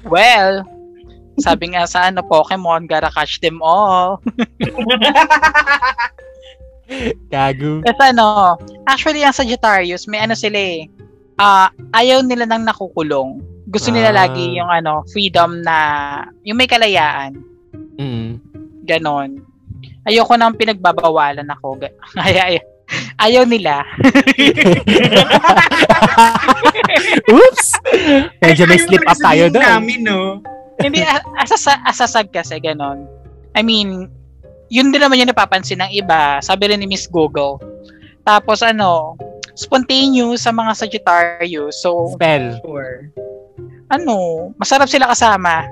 Well, sabi nga sa ano, Pokemon, gotta catch them all. Gago. Kasi ano, actually, ang Sagittarius, may ano sila eh, uh, ayaw nila nang nakukulong. Gusto ah. nila lagi yung ano, freedom na, yung may kalayaan. Mm-hmm. Ganon. Ayoko nang pinagbabawalan ako. Ay, ay, ayaw nila. Oops! Medyo may slip up tayo doon. Namin, no? Hindi, asasa, asasag kasi, ganon. I mean, yun din naman yung napapansin ng iba. Sabi rin ni Miss Google. Tapos ano, spontaneous sa mga Sagittarius. So, spell. Sure. Ano, masarap sila kasama.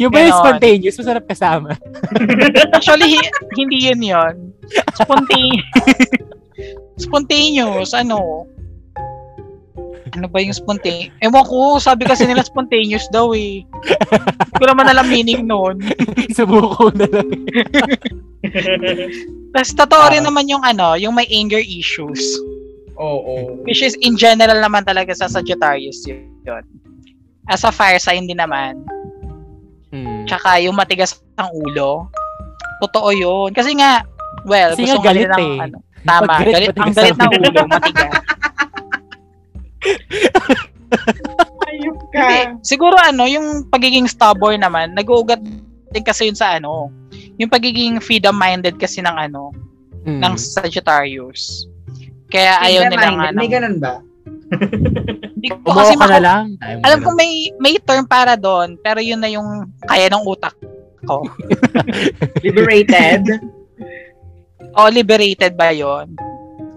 Yung ba yung spontaneous, masarap kasama? Actually, hindi yun yun. Spontaneous. Spontaneous, ano. Ano ba yung spontaneous? Ewan ko, sabi kasi nila spontaneous daw eh. Hindi ko naman alam meaning noon. Subuko na lang. Tapos totoo rin naman yung ano, yung may anger issues. Oo. Oh, oh. Which is in general naman talaga sa Sagittarius yun. As a fire sign din naman. Tsaka yung matigas ang ulo. Totoo yun. Kasi nga, well, kasi gusto nga galit ng, eh. Ano, tama, galit, galit, ang galit ng ulo, matigas. Ayun ka. Hindi, siguro ano, yung pagiging stubborn naman, nag-uugat din kasi yun sa ano, yung pagiging freedom-minded kasi ng ano, mm. ng Sagittarius. Kaya freedom ayaw nila nga. May ganun ba? Hindi ko kasi maka- lang. Ay, alam ko may may term para doon, pero yun na yung kaya ng utak ko. Liberated? O, oh, liberated ba yun?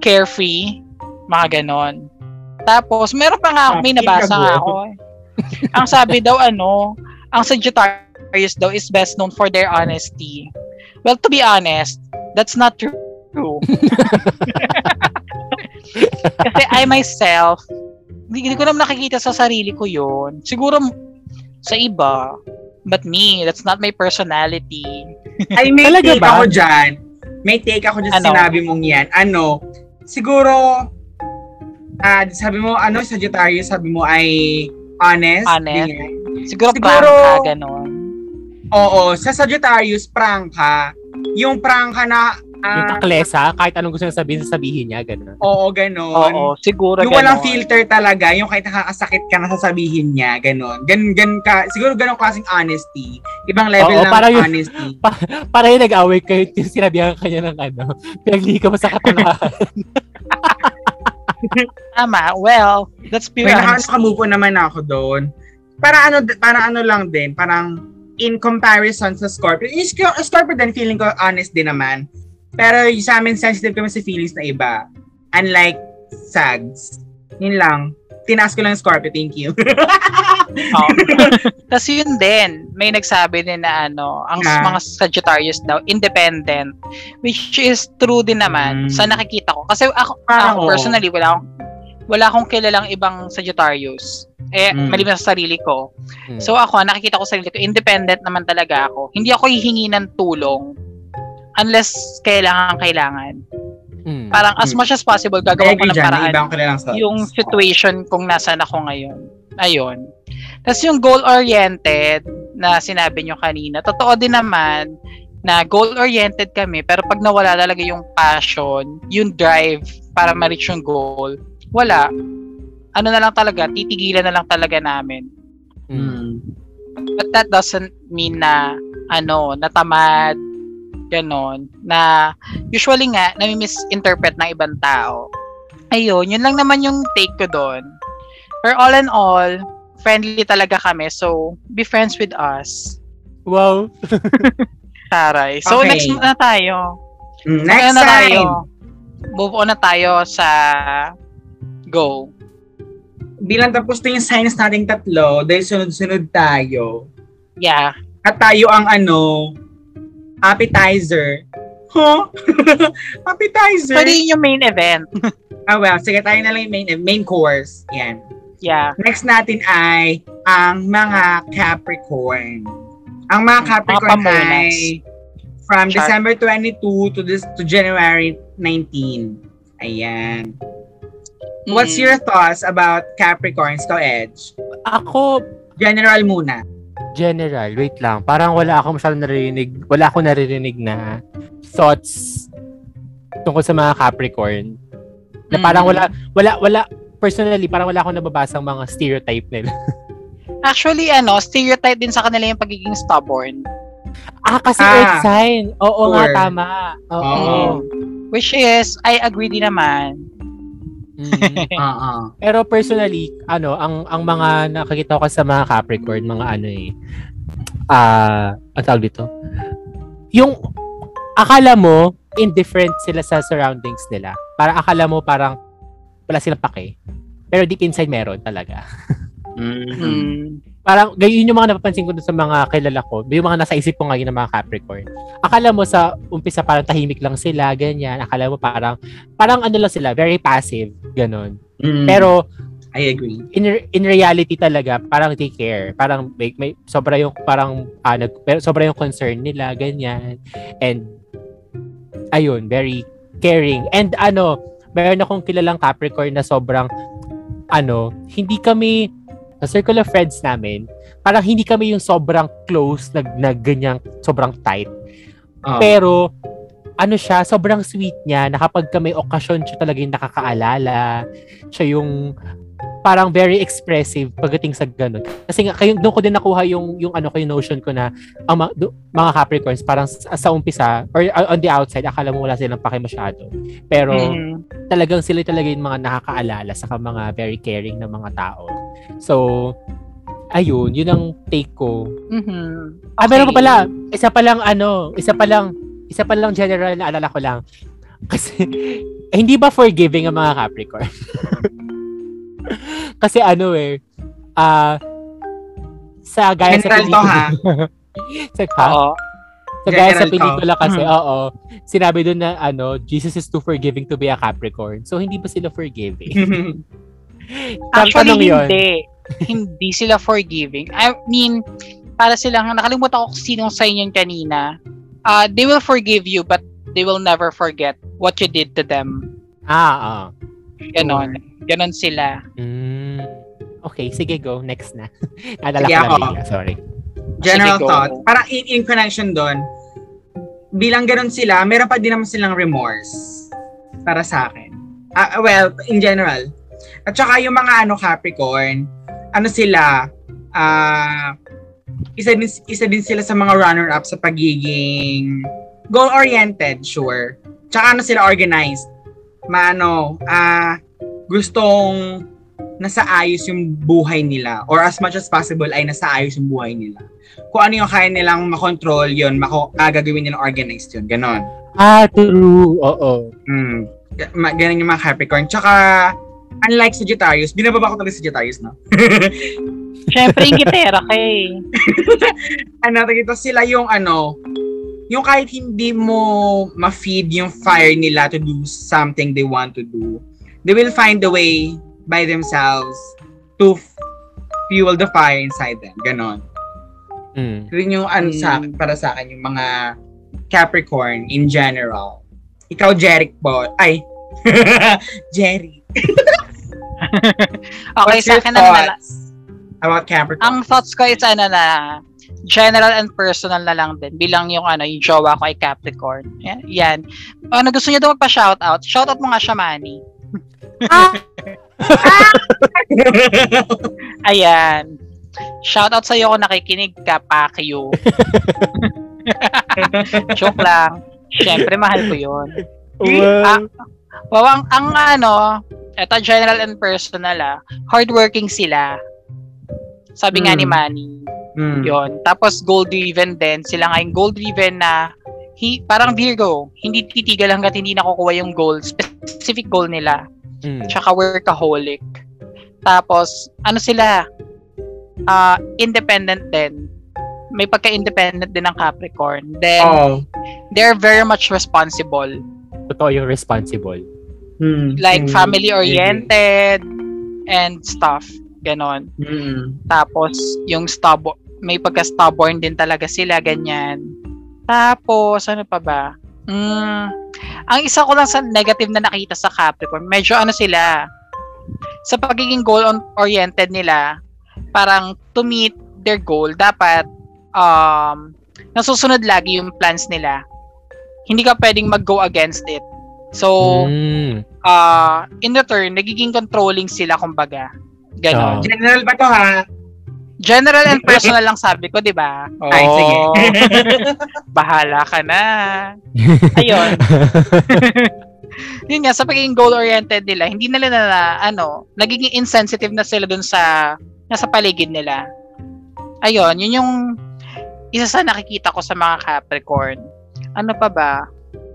Carefree? Mga ganon. Tapos, meron pa nga, may nabasa nga ako. Ang sabi daw, ano, ang Sagittarius daw is best known for their honesty. Well, to be honest, that's not true. Kasi I myself, hindi ko naman nakikita sa sarili ko yun. Siguro sa iba. But me, that's not my personality. Ay, may take ba? Ako dyan. May take ako dyan ano? Sa sinabi mong yan. Ano, siguro... Uh, sabi mo, ano, Sagittarius, sabi mo ay honest. Honest. Yeah. Siguro, Siguro prangka, gano'n. Oo, sa Sagittarius, prangka. Yung prangka na... Uh, yung taklesa, kahit anong gusto niya sabihin, sasabihin niya, gano'n. Oo, gano'n. Oo, siguro yung gano'n. Yung walang filter talaga, yung kahit nakakasakit ka na sasabihin niya, gano'n. Gan, gan ka, siguro gano'ng klaseng honesty. Ibang level oo, ng para yung, honesty. Pa, para yung nag-away kayo, yung sinabihan ka niya ng ano, pinaglihi ka mo sa katangahan. Tama, well, that's pure honesty. Nakamupo naman ako doon. Para ano, para ano lang din, parang in comparison sa Scorpio. Yung Scorpio din, feeling ko honest din naman. Pero yung sa amin, sensitive kami sa feelings na iba. Unlike Sags. Yun lang. Tinaas ko lang Scorpio, thank you. Oh. Tapos yun din, may nagsabi din na ano, ang yeah. mga Sagittarius daw, independent. Which is true din naman, mm. sa nakikita ko. Kasi ako, ah, ako oh. personally, wala akong, wala akong kilalang ibang Sagittarius. Eh, mm. maliban sa sarili ko. Mm. So ako, nakikita ko sa sarili ko, independent naman talaga ako. Hindi ako hihingi ng tulong unless kailangan-kailangan. Mm. Parang as much as possible, gagawin ko ng paraan yung situation kung nasaan ako ngayon. Ayun. Tapos yung goal-oriented na sinabi nyo kanina, totoo din naman na goal-oriented kami, pero pag nawala talaga yung passion, yung drive para ma-reach yung goal, wala. Ano na lang talaga, titigilan na lang talaga namin. Mm. But that doesn't mean na, ano, natamad, ganon, na usually nga, nami-misinterpret ng ibang tao. Ayun, yun lang naman yung take ko doon. Pero all in all, friendly talaga kami. So, be friends with us. Wow. Taray. So, okay. Next na tayo. Next na tayo. Move on na tayo sa go. Bilang tapos na yung signs nating tatlo, dahil sunod-sunod tayo. Yeah. At tayo ang ano, appetizer. Huh? Appetizer? Pwede yun yung main event. Ah, well. Sige, tayo na lang yung main, main course. Yan. Yeah. Next natin ay ang mga Capricorn. Ang mga Capricorn Papa ay from Char- December twenty-second to this to January nineteenth. Ayan. Mm. What's your thoughts about Capricorns to Edge? Ako general muna. General, wait lang. Parang wala akong masyadong naririnig, wala akong naririnig na thoughts tungkol sa mga Capricorn. Na parang wala wala wala personally, parang wala akong nababasang mga stereotype nila. Actually, ano, stereotype din sa kanila yung pagiging stubborn. Ah, kasi ah, earth sign. Oo sure. Nga, tama. Oo. Oh. Which is, I agree din naman. Mm. Uh-uh. Pero personally, ano, ang ang mga nakakita ko sa mga Capricorn, mga ano eh, ah, uh, ang tawag dito, yung akala mo, indifferent sila sa surroundings nila. Para akala mo parang wala silang pake. Pero deep inside, meron talaga. Mm-hmm. Parang, yun yung mga napapansin ko sa mga kilala ko. Yung mga nasa isip ko ngayon ng mga Capricorn. Akala mo sa umpisa, parang tahimik lang sila, ganyan. Akala mo parang, parang ano lang sila, very passive, ganun. Mm-hmm. Pero, I agree. In, in reality talaga, parang they care. Parang, may, may sobra yung, parang, ah, nag, sobra yung concern nila, ganyan. And, ayun, very caring. And ano, mayroon akong kilalang Capricorn na sobrang, ano, hindi kami, sa circle of friends namin, parang hindi kami yung sobrang close, nag, nag ganyang, sobrang tight. Um, Pero, ano siya, sobrang sweet niya, na kapag may okasyon, siya talaga yung nakakaalala. Siya yung parang very expressive pagdating sa ganun. Kasi nga, doon ko din nakuha yung, yung, ano, yung notion ko na ang mga, do, mga Capricorns, parang sa, sa umpisa, or on the outside, akala mo wala silang pake masyado. Pero, mm. talagang sila talaga yung mga nakakaalala sa mga very caring na mga tao. So, ayun, yun ang take ko. Mm-hmm. Okay. Ah, meron pa pala. Isa pa lang, ano, isa pa lang, isa pa lang general na alala ko lang. Kasi, eh, hindi ba forgiving ang mga Capricorn? Kasi ano eh, ah, uh, sa gaya general sa pelikula. To, ha? sa, oo. Sa gaya general sa pelikula to. Kasi, mm-hmm. oo, sinabi doon na, ano, Jesus is too forgiving to be a Capricorn. So, hindi ba sila forgiving? Actually, hindi. Yun? Hindi sila forgiving. I mean, para silang, nakalimutan ko sinong sign yun kanina. Uh, they will forgive you, but they will never forget what you did to them. Ah, ah. Ganon. Sure. Ganon sila. Mm. Okay, sige, go. Next na. Nadala ko na bigla. Sorry. General sige, thought. Parang in, in connection doon, bilang ganon sila, meron pa din naman silang remorse para sa akin. Uh, well, in general. At saka yung mga ano Capricorn, ano sila, uh, isa, din, isa din sila sa mga runner-up sa pagiging goal-oriented, sure. Tsaka ano sila organized. Maano, uh, gustong nasaayos yung buhay nila or as much as possible ay nasaayos yung buhay nila. Kung ano yung kaya nilang makontrol yun, mako, uh, gagawin nila organized yun, ganon. Ah, true, oo. Mm, ganon yung mga Capricorn. Tsaka, unlike Sagittarius, binababa ko talaga si Sagittarius, no? Siyempre, yung gitera ka eh. Ano, ito sila yung ano, yung kahit hindi mo ma-feed yung fire nila to do something they want to do, they will find a way by themselves to f- fuel the fire inside them. Ganon. Mm. Yun yung ano, mm. sa, para sa akin, yung mga Capricorn in general. Ikaw, Jerick po. Ay, Jerick. Okay, sa akin na about Capricorn. Ang thoughts ko is ano na general and personal na lang din bilang yung ano yung jowa ko ay Capricorn. Yan. Yan. Ano gusto niyo daw magpa-shout out? Shout out mo nga siya, Manny. ah! ah! Ayan. Shout out sa iyo kung nakikinig ka, Pakyo. Joke lang. Syempre mahal ko 'yon. Well, ah, wow, ang, ang ano, eto general and personal ah, hardworking sila. Sabi mm. nga ni Manny, mm. yun. Tapos goal-driven din, sila nga yung goal-driven na, he, parang Virgo, hindi titigil hanggat hindi nakukuha yung goal, specific goal nila. Mm. Tsaka workaholic. Tapos, ano sila, uh, independent din. May pagka-independent din ng Capricorn. Then, oh. they're very much responsible. Totoo yung responsible. Mm. Like, mm. family-oriented mm. and stuff. Ganon. Mm-hmm. Tapos, yung stubborn, may pagka-stubborn din talaga sila, ganyan. Tapos, ano pa ba? Mm, ang isa ko lang sa negative na nakita sa Capricorn, medyo ano sila, sa pagiging goal-oriented nila, parang to meet their goal, dapat um, nasusunod lagi yung plans nila. Hindi ka pwedeng mag-go against it. So, mm. uh, in return, nagiging controlling sila, kumbaga. Ganon. Oh. General ba to ha? General and personal lang sabi ko, di ba? Oh. Ay, sige. Bahala ka na. Ayun. Yun nga, sa pagiging goal-oriented nila, hindi nila na, na ano, nagiging insensitive na sila dun sa, nasa paligid nila. Ayun, yun yung isa sa nakikita ko sa mga Capricorn. Ano pa ba?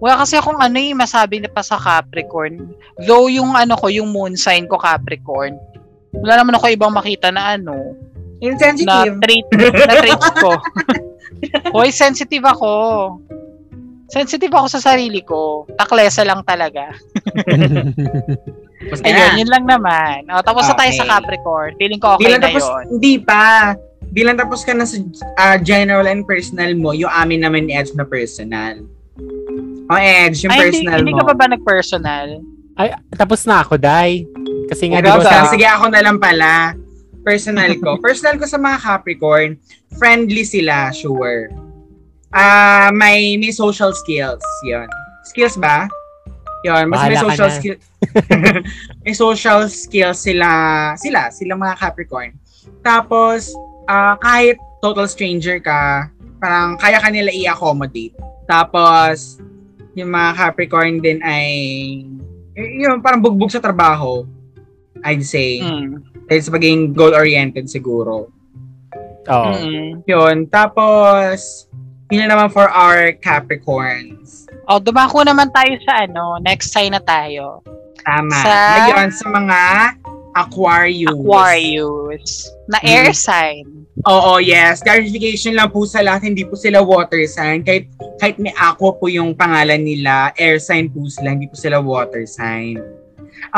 Wala kasi akong ano eh, masabi na pa sa Capricorn. Though yung ano ko, yung moon sign ko Capricorn, wala naman ako ibang makita na ano. Insensitive. Na trait, na trait ko. Hoy, sensitive ako. Sensitive ako sa sarili ko. Taklesa lang talaga. Ayun, yun lang naman. O, tapos okay. na tayo sa Capricorn. Feeling ko okay bilang na tapos, yun. Hindi pa. Bilang tapos ka na sa uh, general and personal mo, yung amin naman ni Edge na personal. O, Edge, yung ay, personal hindi, mo. Hindi ka pa ba nag-personal? Ay, tapos na ako, Day. Kasi nga, okay, diba, so, sige ako na lang pala. Personal ko. Personal ko sa mga Capricorn, friendly sila, sure. Ah, uh, may may social skills, 'yon. Skills ba? 'Yon, mas bahala may social skills. May social skills sila, sila, sila mga Capricorn. Tapos, uh, kahit total stranger ka, parang kaya ka nila i-accommodate. Tapos, yung mga Capricorn din ay yun, parang bugbog sa trabaho, I'd say. Mm. It's pagiging goal-oriented siguro. Oo. Oh. Mm-hmm. Yun. Tapos, yun naman for our Capricorns. O, oh, dumako naman tayo sa ano, next sign na tayo. Tama. Sa... Ngayon, sa mga Aquarius. Aquarius. Na air mm-hmm. sign. Oo, yes. Clarification lang po sa lahat, hindi po sila water sign. Kahit, kahit may aqua po yung pangalan nila, air sign po sila, hindi po sila water sign.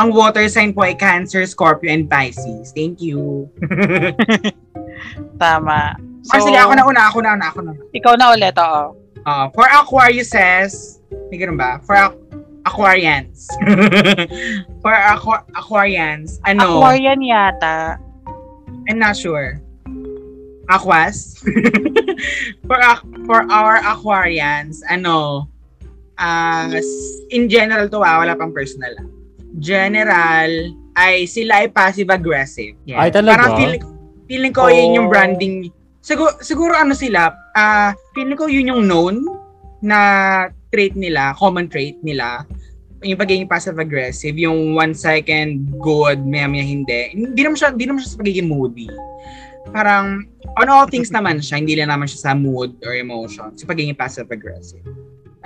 Ang water sign po ay Cancer, Scorpio, and Pisces. Thank you. Tama. So, sige, ako na una, ako na una, ako na. Ikaw na ulit, oo. Uh, for Aquariuses, may ganun ba? For Aquarians. For aqu- Aquarians, ano? Aquarian yata. I'm not sure. Aquas? for, for our Aquarians, ano? Uh, in general to, ah, wala pang personal ah. General, ay sila ay passive-aggressive. Yeah. Ay, talaga? Parang feeling, feeling ko oh. yun yung branding. Siguro, siguro ano sila, uh, feeling ko yun yung known na trait nila, common trait nila. Yung pagiging passive-aggressive, yung one second good, maya-maya hindi. Hindi naman siya, hindi naman siya sa pagiging moody. Parang, on all things naman siya, hindi lang naman siya sa mood or emotion. Sa pagiging passive-aggressive.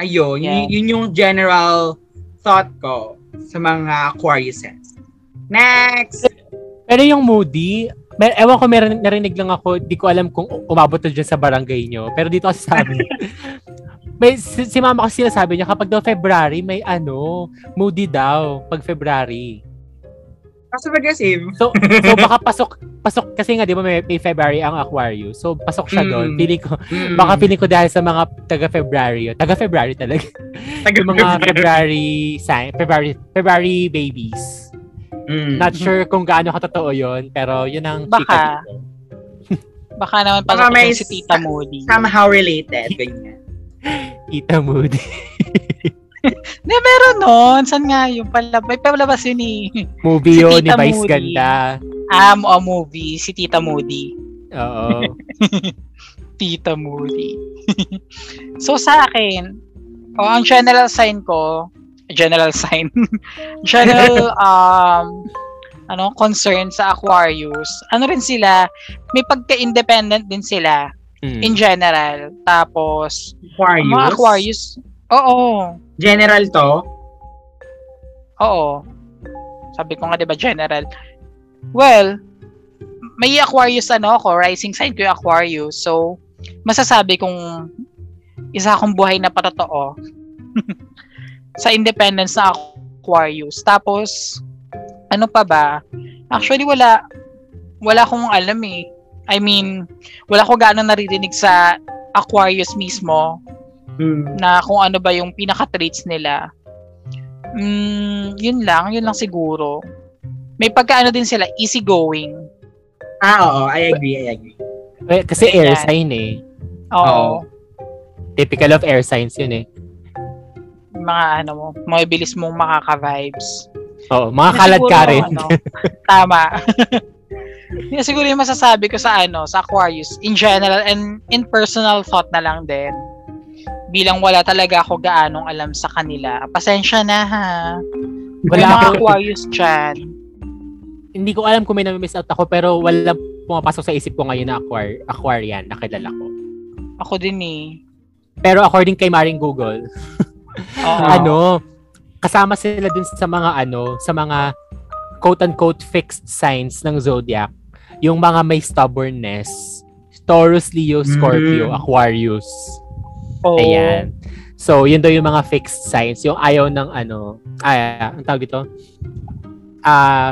Ayun, yeah. yun, yun yung general thought ko sa mga Aquariuses. Next! Pero yung moody, mer- ewan ko, mer- narinig lang ako, di ko alam kung umabot na dyan sa barangay nyo. Pero dito kasi sabi, may, si, si mama kasi sinasabi niya, kapag daw February, may ano, moody daw pag February. Passive-aggressive. So, so baka pasok, pasok kasi nga, di ba may, may February ang Aquarius. So, pasok siya mm. doon. Piling ko, mm. baka piling ko dahil sa mga taga-February. Taga-February talaga. Yung mga February sign, February, February babies. Mm. Not sure kung gaano katotoo yun, pero yun ang baka, chika dito. Baka naman pasok baka si Tita Moody. Somehow related. Tita Moody. Na meron nun. Saan nga yung pala? May palabas yun eh. Movie si yun ni Vice Moody. Ganda. Ah, um, o movie. Si Tita Moody. Oo. Tita Moody. So sa akin, oh, ang general sign ko, general sign, general um, ano, concern sa Aquarius, ano rin sila, may pagka-independent din sila. Mm. In general. Tapos, Aquarius? Mga Aquarius, oo. General to? Oo. Sabi ko nga, di ba, general. Well, may Aquarius ano ako, rising sign ko yung Aquarius. So, masasabi kong isa akong buhay na patotoo sa independence na Aquarius. Tapos, ano pa ba? Actually, wala. Wala akong alam eh. I mean, wala ko gaano naririnig sa Aquarius mismo. Mm. Na kung ano ba yung pinaka-traits nila. Mm, yun lang, yun lang siguro. May pagkaano din sila, easy going. Ah, oo, I agree, I agree. Well, kasi ayan. Air sign eh. Oo. Oh. Typical of air signs yun eh. Mga ano mo, mga bilis mong makaka-vibes. Oo, mga kalad ka rin. Ano, tama. Siguro yung masasabi ko sa ano, sa Aquarius, in general and in personal thought na lang din. Bilang wala talaga ako gaanong alam sa kanila. Pasensya na ha. Wala akong Aquarius dyan. Hindi ko alam kung may nami-miss out ako pero wala pumapasok sa isip ko ngayon na Aquar- Aquarian na kilala ko. Ako din eh. Pero according kay Maring Google, ano, kasama sila dun sa mga ano, sa mga quote-unquote fixed signs ng Zodiac. Yung mga may stubbornness. Taurus, Leo, Scorpio, mm-hmm. Aquarius. Oh. Ayan. So, yun daw yung mga fixed signs. Yung ayaw ng ano, ay, ang tawag dito? Ah, uh,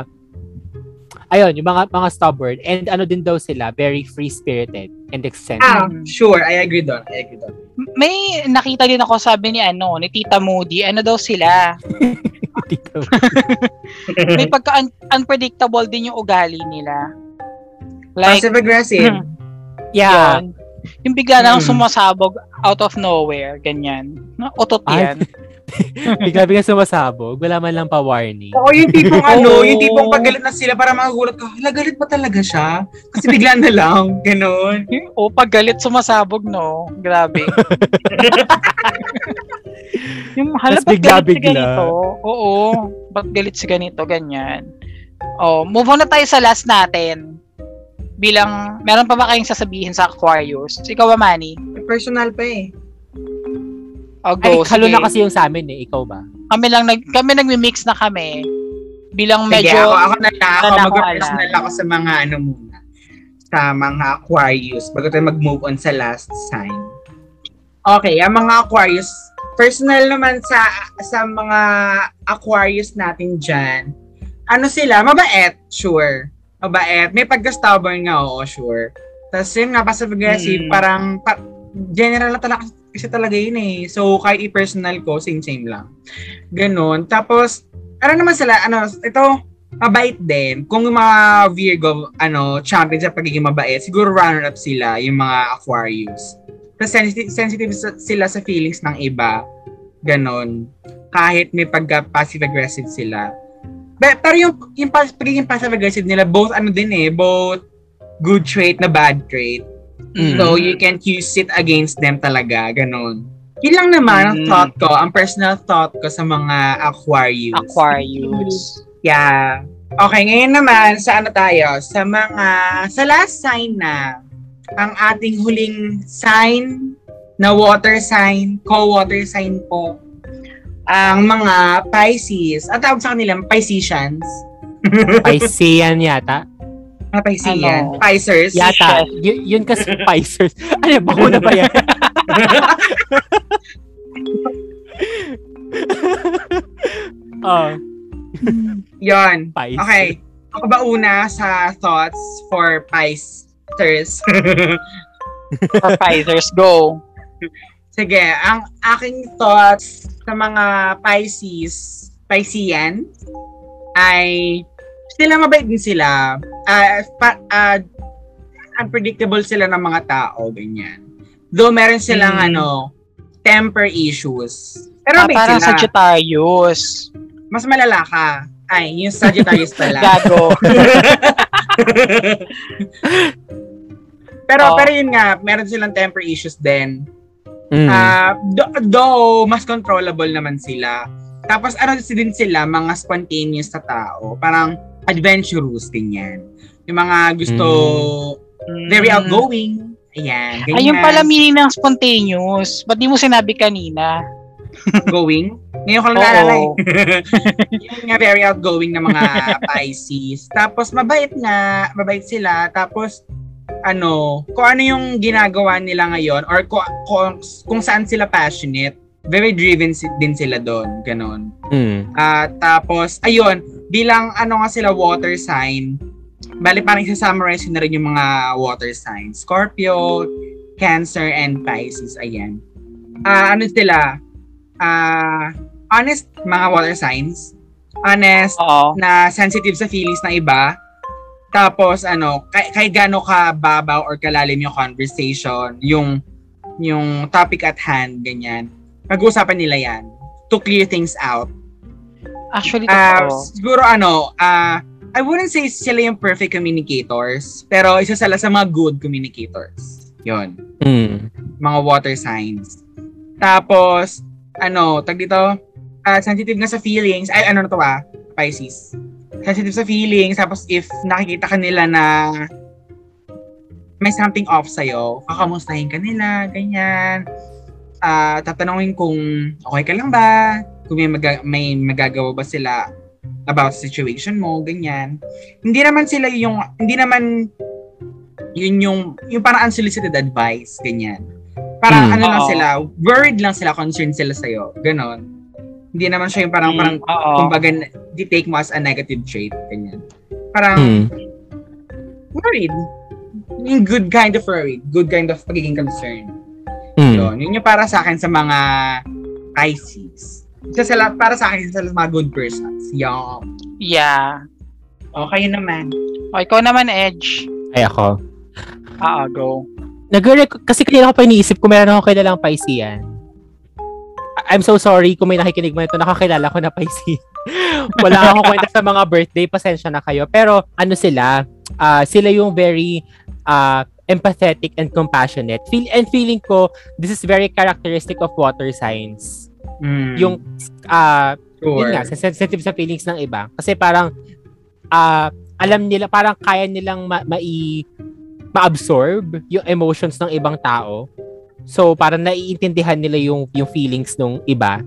ayun, yung mga mga stubborn. And ano din daw sila, very free-spirited and eccentric. Ah, sure. I agree doon. I agree doon. May nakita din ako, sabi ni ano, ni Tita Moody, ano daw sila? Tita Moody. May pagka-unpredictable din yung ugali nila. Like, passive-aggressive. Yeah. Yun. Yung bigla lang mm. sumasabog out of nowhere, ganyan. Utot yan. Bigla-bigla sumasabog, wala man lang pa-warning. Oo, yung tipong ano, yung tipong paggalit na sila para makagulat ka, hala, galit ba talaga siya? Kasi bigla na lang, ganun. Oo, paggalit sumasabog, no? Grabe. Yung hala, ba't galit si ganito? Oo, ba't galit si ganito, ganyan. Oh, move on na tayo sa last natin. Bilang, meron pa ba kayong sasabihin sa Aquarius? Ikaw ba, Manny? Personal pa eh. Oh, go, ay, halo na kasi yung sa amin eh. Ikaw ba? Kami lang, nag, kami nagmi-mix na kami. Bilang medyo... Sige, ako, ako na lang. Ako, na mag-personal ako sa mga ano muna. Sa mga Aquarius. Bago tayo mag-move on sa last sign. Okay, ang mga Aquarius. Personal naman sa sa mga Aquarius natin dyan. Ano sila? Mabait, sure. Mabait. May pagka-stubborn nga, oo, sure. Tapos yun nga, passive-aggressive, hmm. parang pa- general na talaga kasi talaga yun eh. So, kahit i-personal ko, same-same lang. Ganon. Tapos, ano naman sila, ano, ito, mabait din. Kung yung mga Virgo, ano, champion sa pagiging mabait, siguro runner-up sila, yung mga Aquarius. Tapos, sensitive, sensitive sila sa feelings ng iba. Ganon. Kahit may pagka-passive-aggressive sila. But, pero yung, yung pagiging passive-aggressive nila, both ano din eh, both good trait na bad trait. Mm. So, you can't use it against them talaga, ganun. Yun lang naman mm. ang thought ko, ang personal thought ko sa mga Aquarius. Aquarius. Yeah. Okay, ngayon naman, sa ano tayo? Sa mga, sa last sign na, ang ating huling sign na water sign, co-water sign po. Ang mga Pisces. Ang tawag sa kanila, Pisceans. Piscean yata? Mga Piscean. Ano? Piscers. Yata. Y- yun kasi Piscers. Ano, bako na ba yan? Oh. Yun. Pisces. Okay. Ako ba una sa thoughts for Piscers? For Piscers, go. Sige, ang aking thoughts sa mga Pisces, Piscean, ay sila mabait din sila. Uh, pa, uh, unpredictable sila ng mga tao, ganyan. Though meron silang hmm. ano, temper issues. Pero ah, parang sila. Sagittarius. Mas malala ka. Ay, yung Sagittarius pala. Gago. pero, oh. pero yun nga, meron silang temper issues din. Mm. Uh, do- though, mas controllable naman sila. Tapos, ano din sila, mga spontaneous na tao. Parang adventurous, ganyan. Yung mga gusto, mm. very outgoing. Ayan, ganyan. Ayun pala meaning ng spontaneous. Ba't di mo sinabi kanina? Outgoing? Ngayon ko lang nalalay. Yung nga, very outgoing na mga Pisces. Tapos, mabait na. Mabait sila. Tapos, ano, kung ano yung ginagawa nila ngayon or kung, kung, kung saan sila passionate, very driven si, din sila doon, ganun. Mm. Uh, tapos, ayun, bilang ano nga sila water sign, bali parang isa-summarize na rin yung mga water signs. Scorpio, Cancer, and Pisces, ayan. Uh, ano sila? Uh, honest, mga water signs. Honest, uh-oh. Na sensitive sa feelings ng iba. Tapos ano, kay, kay gaano ka babaw or kalalim yung conversation, yung yung topic at hand, ganyan. Pag-uusapan nila yan to clear things out. Actually, uh, siguro ano, uh, I wouldn't say sila yung perfect communicators, pero isa sila sa mga good communicators. Yun. Mm. Mga water signs. Tapos, ano, tag dito, uh, sensitive na sa feelings. Ay, ano na to ah? Pisces. Sensitive sa feelings, tapos if nakikita ka nila na may something off sa'yo, kakamustahin ka nila, ganyan. Uh, tatanungin kung okay ka lang ba, kung may, mag- may magagawa ba sila about situation mo, ganyan. Hindi naman sila yung, hindi naman yun yung, yung parang unsolicited advice, ganyan. Parang hmm, ano oh. lang sila, worried lang sila, concerned sila sa'yo, ganon. Hindi naman siya yung parang, parang mm, kumbaga, di take mo as a negative trait. Ganyan. Parang, mm. worried. Yung good kind of worried. Good kind of pagiging concerned. Mm. So, yun yung para sa akin sa mga Pisces. Isa sila, para sa akin, isa sila sa mga good persons. Yung. Yeah. Okay naman. O, ikaw naman, Edge. Ay, ako. Ah, go. Nag-record, kasi kanina ko pa iniisip kung meron ako kilalang Piscean. I'm so sorry kung may nakikinig mo nito, nakakilala ko na Piscean. Wala akong kwenta sa mga birthday, pasensya na kayo. Pero ano sila, uh, sila yung very uh, empathetic and compassionate. Feel, and feeling ko, this is very characteristic of water signs. Mm. Yung, uh, sure. Yun nga, sensitive sa feelings ng iba. Kasi parang, uh, alam nila, parang kaya nilang ma- mai, ma-absorb yung emotions ng ibang tao. So, parang naiintindihan nila yung, yung feelings ng iba.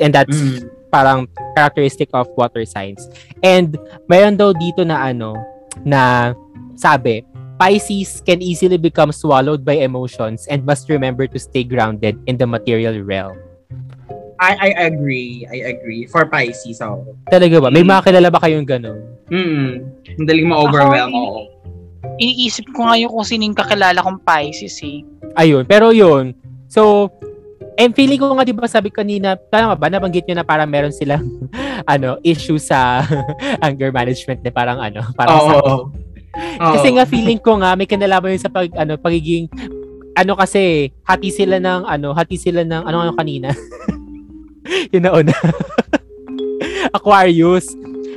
And that's mm. parang characteristic of water signs. And mayroon daw dito na ano, na sabi, Pisces can easily become swallowed by emotions and must remember to stay grounded in the material realm. I, I agree. I agree. For Pisces, ako. Talaga ba? May mm. makakilala ba kayong gano'n? Hmm. Ang daling ma-overwhelm ako. Iniisip ko nga yung kung sining kakilala kong Pisces eh. Ayun. Pero yun. So, and feeling ko nga diba sabi kanina, tama ba? Nabanggit nyo na parang meron silang ano, issue sa anger management na parang ano. Parang oh, sa, oh. Kasi oh. nga feeling ko nga may kinalaman yun sa pag, ano, pagiging ano kasi, hati sila ng ano, hati sila ng ano ano kanina. Yun na una. Aquarius.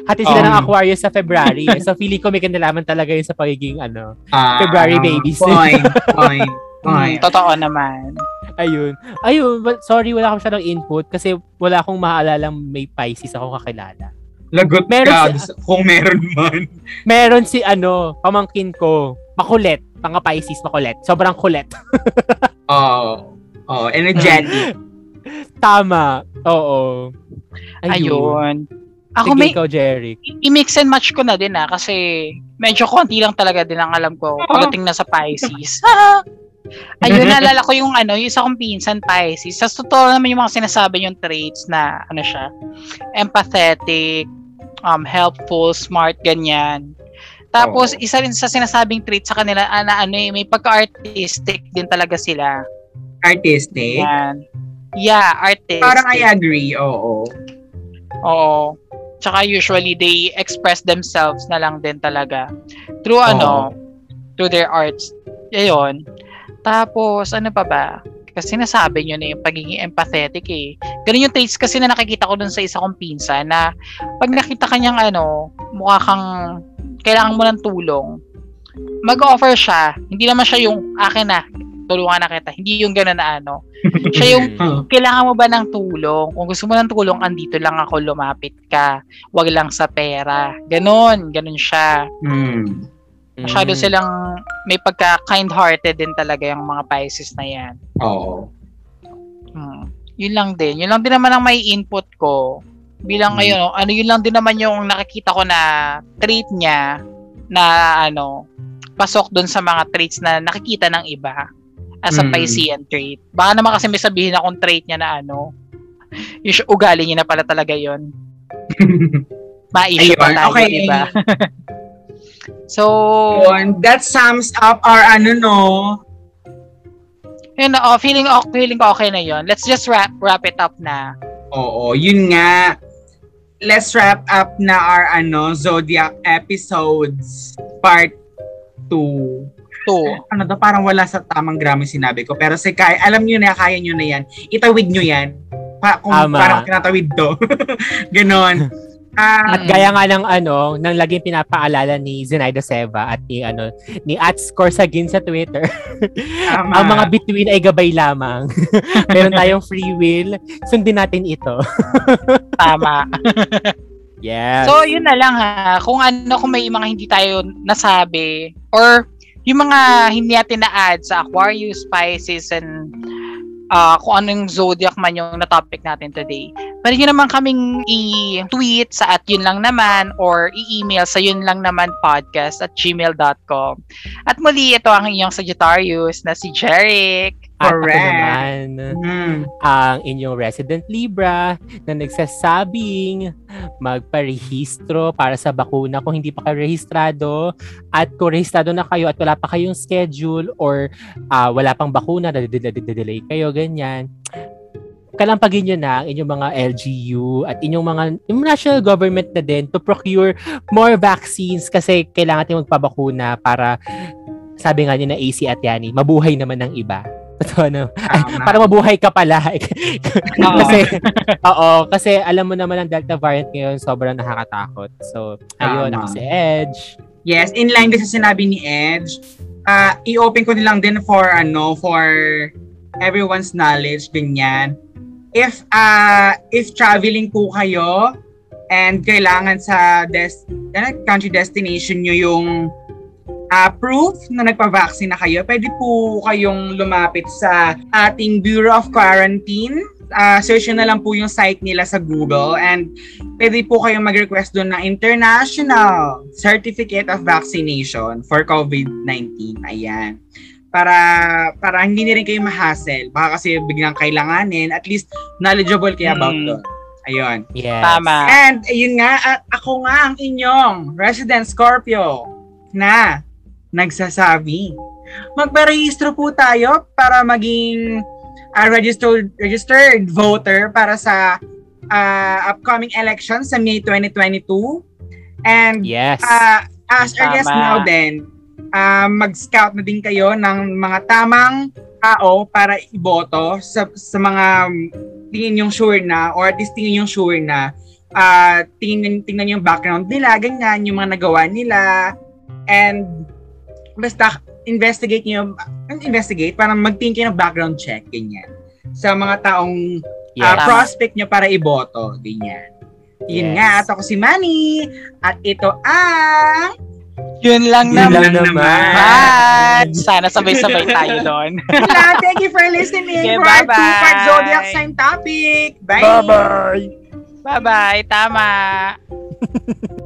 Hati sila um, ng Aquarius sa February. So, feeling ko may kinalaman talaga yun sa pagiging, ano, uh, February babies. Point, point, point. Totoo naman. Ayun. Ayun. Sorry, wala akong masyadong input kasi wala akong maaalala may Pisces ako kakilala. Lagot ka. Si, kung meron man. Meron si, ano, pamangkin ko. Makulit. Panga Pisces, makulit. Sobrang kulit. Oh. Oh, energetic. Tama. Oo. Ayun. Ayun. Ako sige, may ikaw, Jerick. I-mix and match ko na din ah kasi medyo konti lang talaga din ang alam ko pagdating na sa Pisces. Ayun, naalala ko yung ano, yung isa kong pinsan Pisces. Sa totoo naman yung mga sinasabi yung traits na ano siya, empathetic, um, helpful, smart, ganyan. Tapos oh. isa rin sa sinasabing traits sa kanila na ano eh, may pagka-artistic din talaga sila. Artistic? Yan. Yeah, artistic. Parang I agree, oo. Oo. Tsaka usually they express themselves na lang din talaga through oh. ano, through their arts. Ayun. Tapos ano pa ba? Kasi nasabi niyo na yung pagiging empathetic eh. Ganun yung traits kasi na nakikita ko dun sa isa kong pinsan na pag nakita kanyang ano, mukha kang kailangan mo ng tulong, mag-offer siya. Hindi naman siya yung akin na tulungan na kita. Hindi yung gano'n na ano. Siya yung, kailangan mo ba ng tulong? Kung gusto mo ng tulong, andito lang ako, lumapit ka. Huwag lang sa pera. Ganon. Ganon siya. Mm. Masyado silang may pagka-kind-hearted din talaga yung mga Pisces na yan. Oo. Oh. Hmm. Yun lang din. Yun lang din naman ang may input ko. Bilang mm. ngayon, ano, yun lang din naman yung nakikita ko na trait niya na ano, pasok dun sa mga traits na nakikita ng iba. As a mm. Piscean trait. Baka naman kasi may sabihin akong trait niya na ano. Yung ugali niya na pala talaga yun. Ma-issue pa tayo, okay. Diba? So, and that sums up our ano no. Yun na, oh, feeling, oh, feeling ko okay na yun. Let's just wrap, wrap it up na. Oo, yun nga. Let's wrap up na our ano, Zodiac episodes. Part two. To. Ano daw, parang wala sa tamang grammar sinabi ko. Pero si Kai, alam niyo na, kaya niyo na yan. Itawid niyo yan. Pa, kung Ama. Parang tinatawid to. Ganon. Uh, at gaya nga ng ano, nang laging pinapaalala ni Zenaida Seva at ni, ano, ni Ats Corsagin sa Twitter. Ang mga bituin ay gabay lamang. Meron tayong free will. Sundin natin ito. Tama. Yes. So, yun na lang ha. Kung ano, kung may mga hindi tayo nasabi or yung mga hindi natin na-add sa Aquarius, Pisces, and uh, kung anong Zodiac man yung na-topic natin today. Pwede nyo naman kaming i-tweet sa at yun lang naman or i-email sa yun lang naman podcast at gmail dot com. At muli, ito ang inyong Sagittarius na si Jerick. Correct. At ako naman, mm. ang inyong resident Libra na nagsasabing magparehistro para sa bakuna kung hindi pa kayo rehistrado at kung rehistrado na kayo at wala pa kayong schedule or uh, wala pang bakuna, nadidelay kayo, ganyan. kalampagin nyo na ang inyong mga L G U at inyong mga yung national government na din to procure more vaccines kasi kailangan natin magpabakuna para sabi nga nyo na A C at Yani, mabuhay naman ang iba. Totoo na. Ay, para mabuhay ka pala. Kasi, oo, kasi alam mo naman ang Delta variant ngayon sobrang nakakatakot. So, ayun, ako si Edge. Yes, in line din sa sinabi ni Edge. Uh, i-open ko nilang din for, ano, for everyone's knowledge, ganyan. If, uh, if traveling po kayo and kailangan sa des- country destination nyo yung Uh, proof na nagpa-vaccine na kayo, pwede po kayong lumapit sa ating Bureau of Quarantine. Uh, search na lang po yung site nila sa Google and pwede po kayong mag-request doon ng International Certificate of Vaccination for COVID nineteen. Ayan. Para, para hindi na rin kayo ma-hassle. Baka kasi biglang kailanganin. At least knowledgeable kayo about mm. doon. Ayun. Yes. Tama. And ayun nga, uh, ako nga ang inyong resident Scorpio na nagsasabi, magparehistro po tayo para maging uh, registered, registered voter para sa uh, upcoming elections sa May twenty twenty-two. And yes. uh, as early as now then, uh, mag-scout na din kayo ng mga tamang tao para iboto sa, sa mga tingin yung sure na or at least tingin yung sure na uh, tingnan, tingnan yung background nila, ganyan, yung mga nagawa nila. And basta investigate niyo, investigate para mag-think kayo ng background check ganyan sa mga taong yeah. uh, prospect niyo para iboto ganyan. Yun yes. nga, at ako si Manny at ito ang Yun lang Yun naman. Lang naman. Sana sabay-sabay tayo doon. Thank you for listening okay, for our two-part Zodiac sign topic. Bye. Bye-bye. Bye-bye. Tama.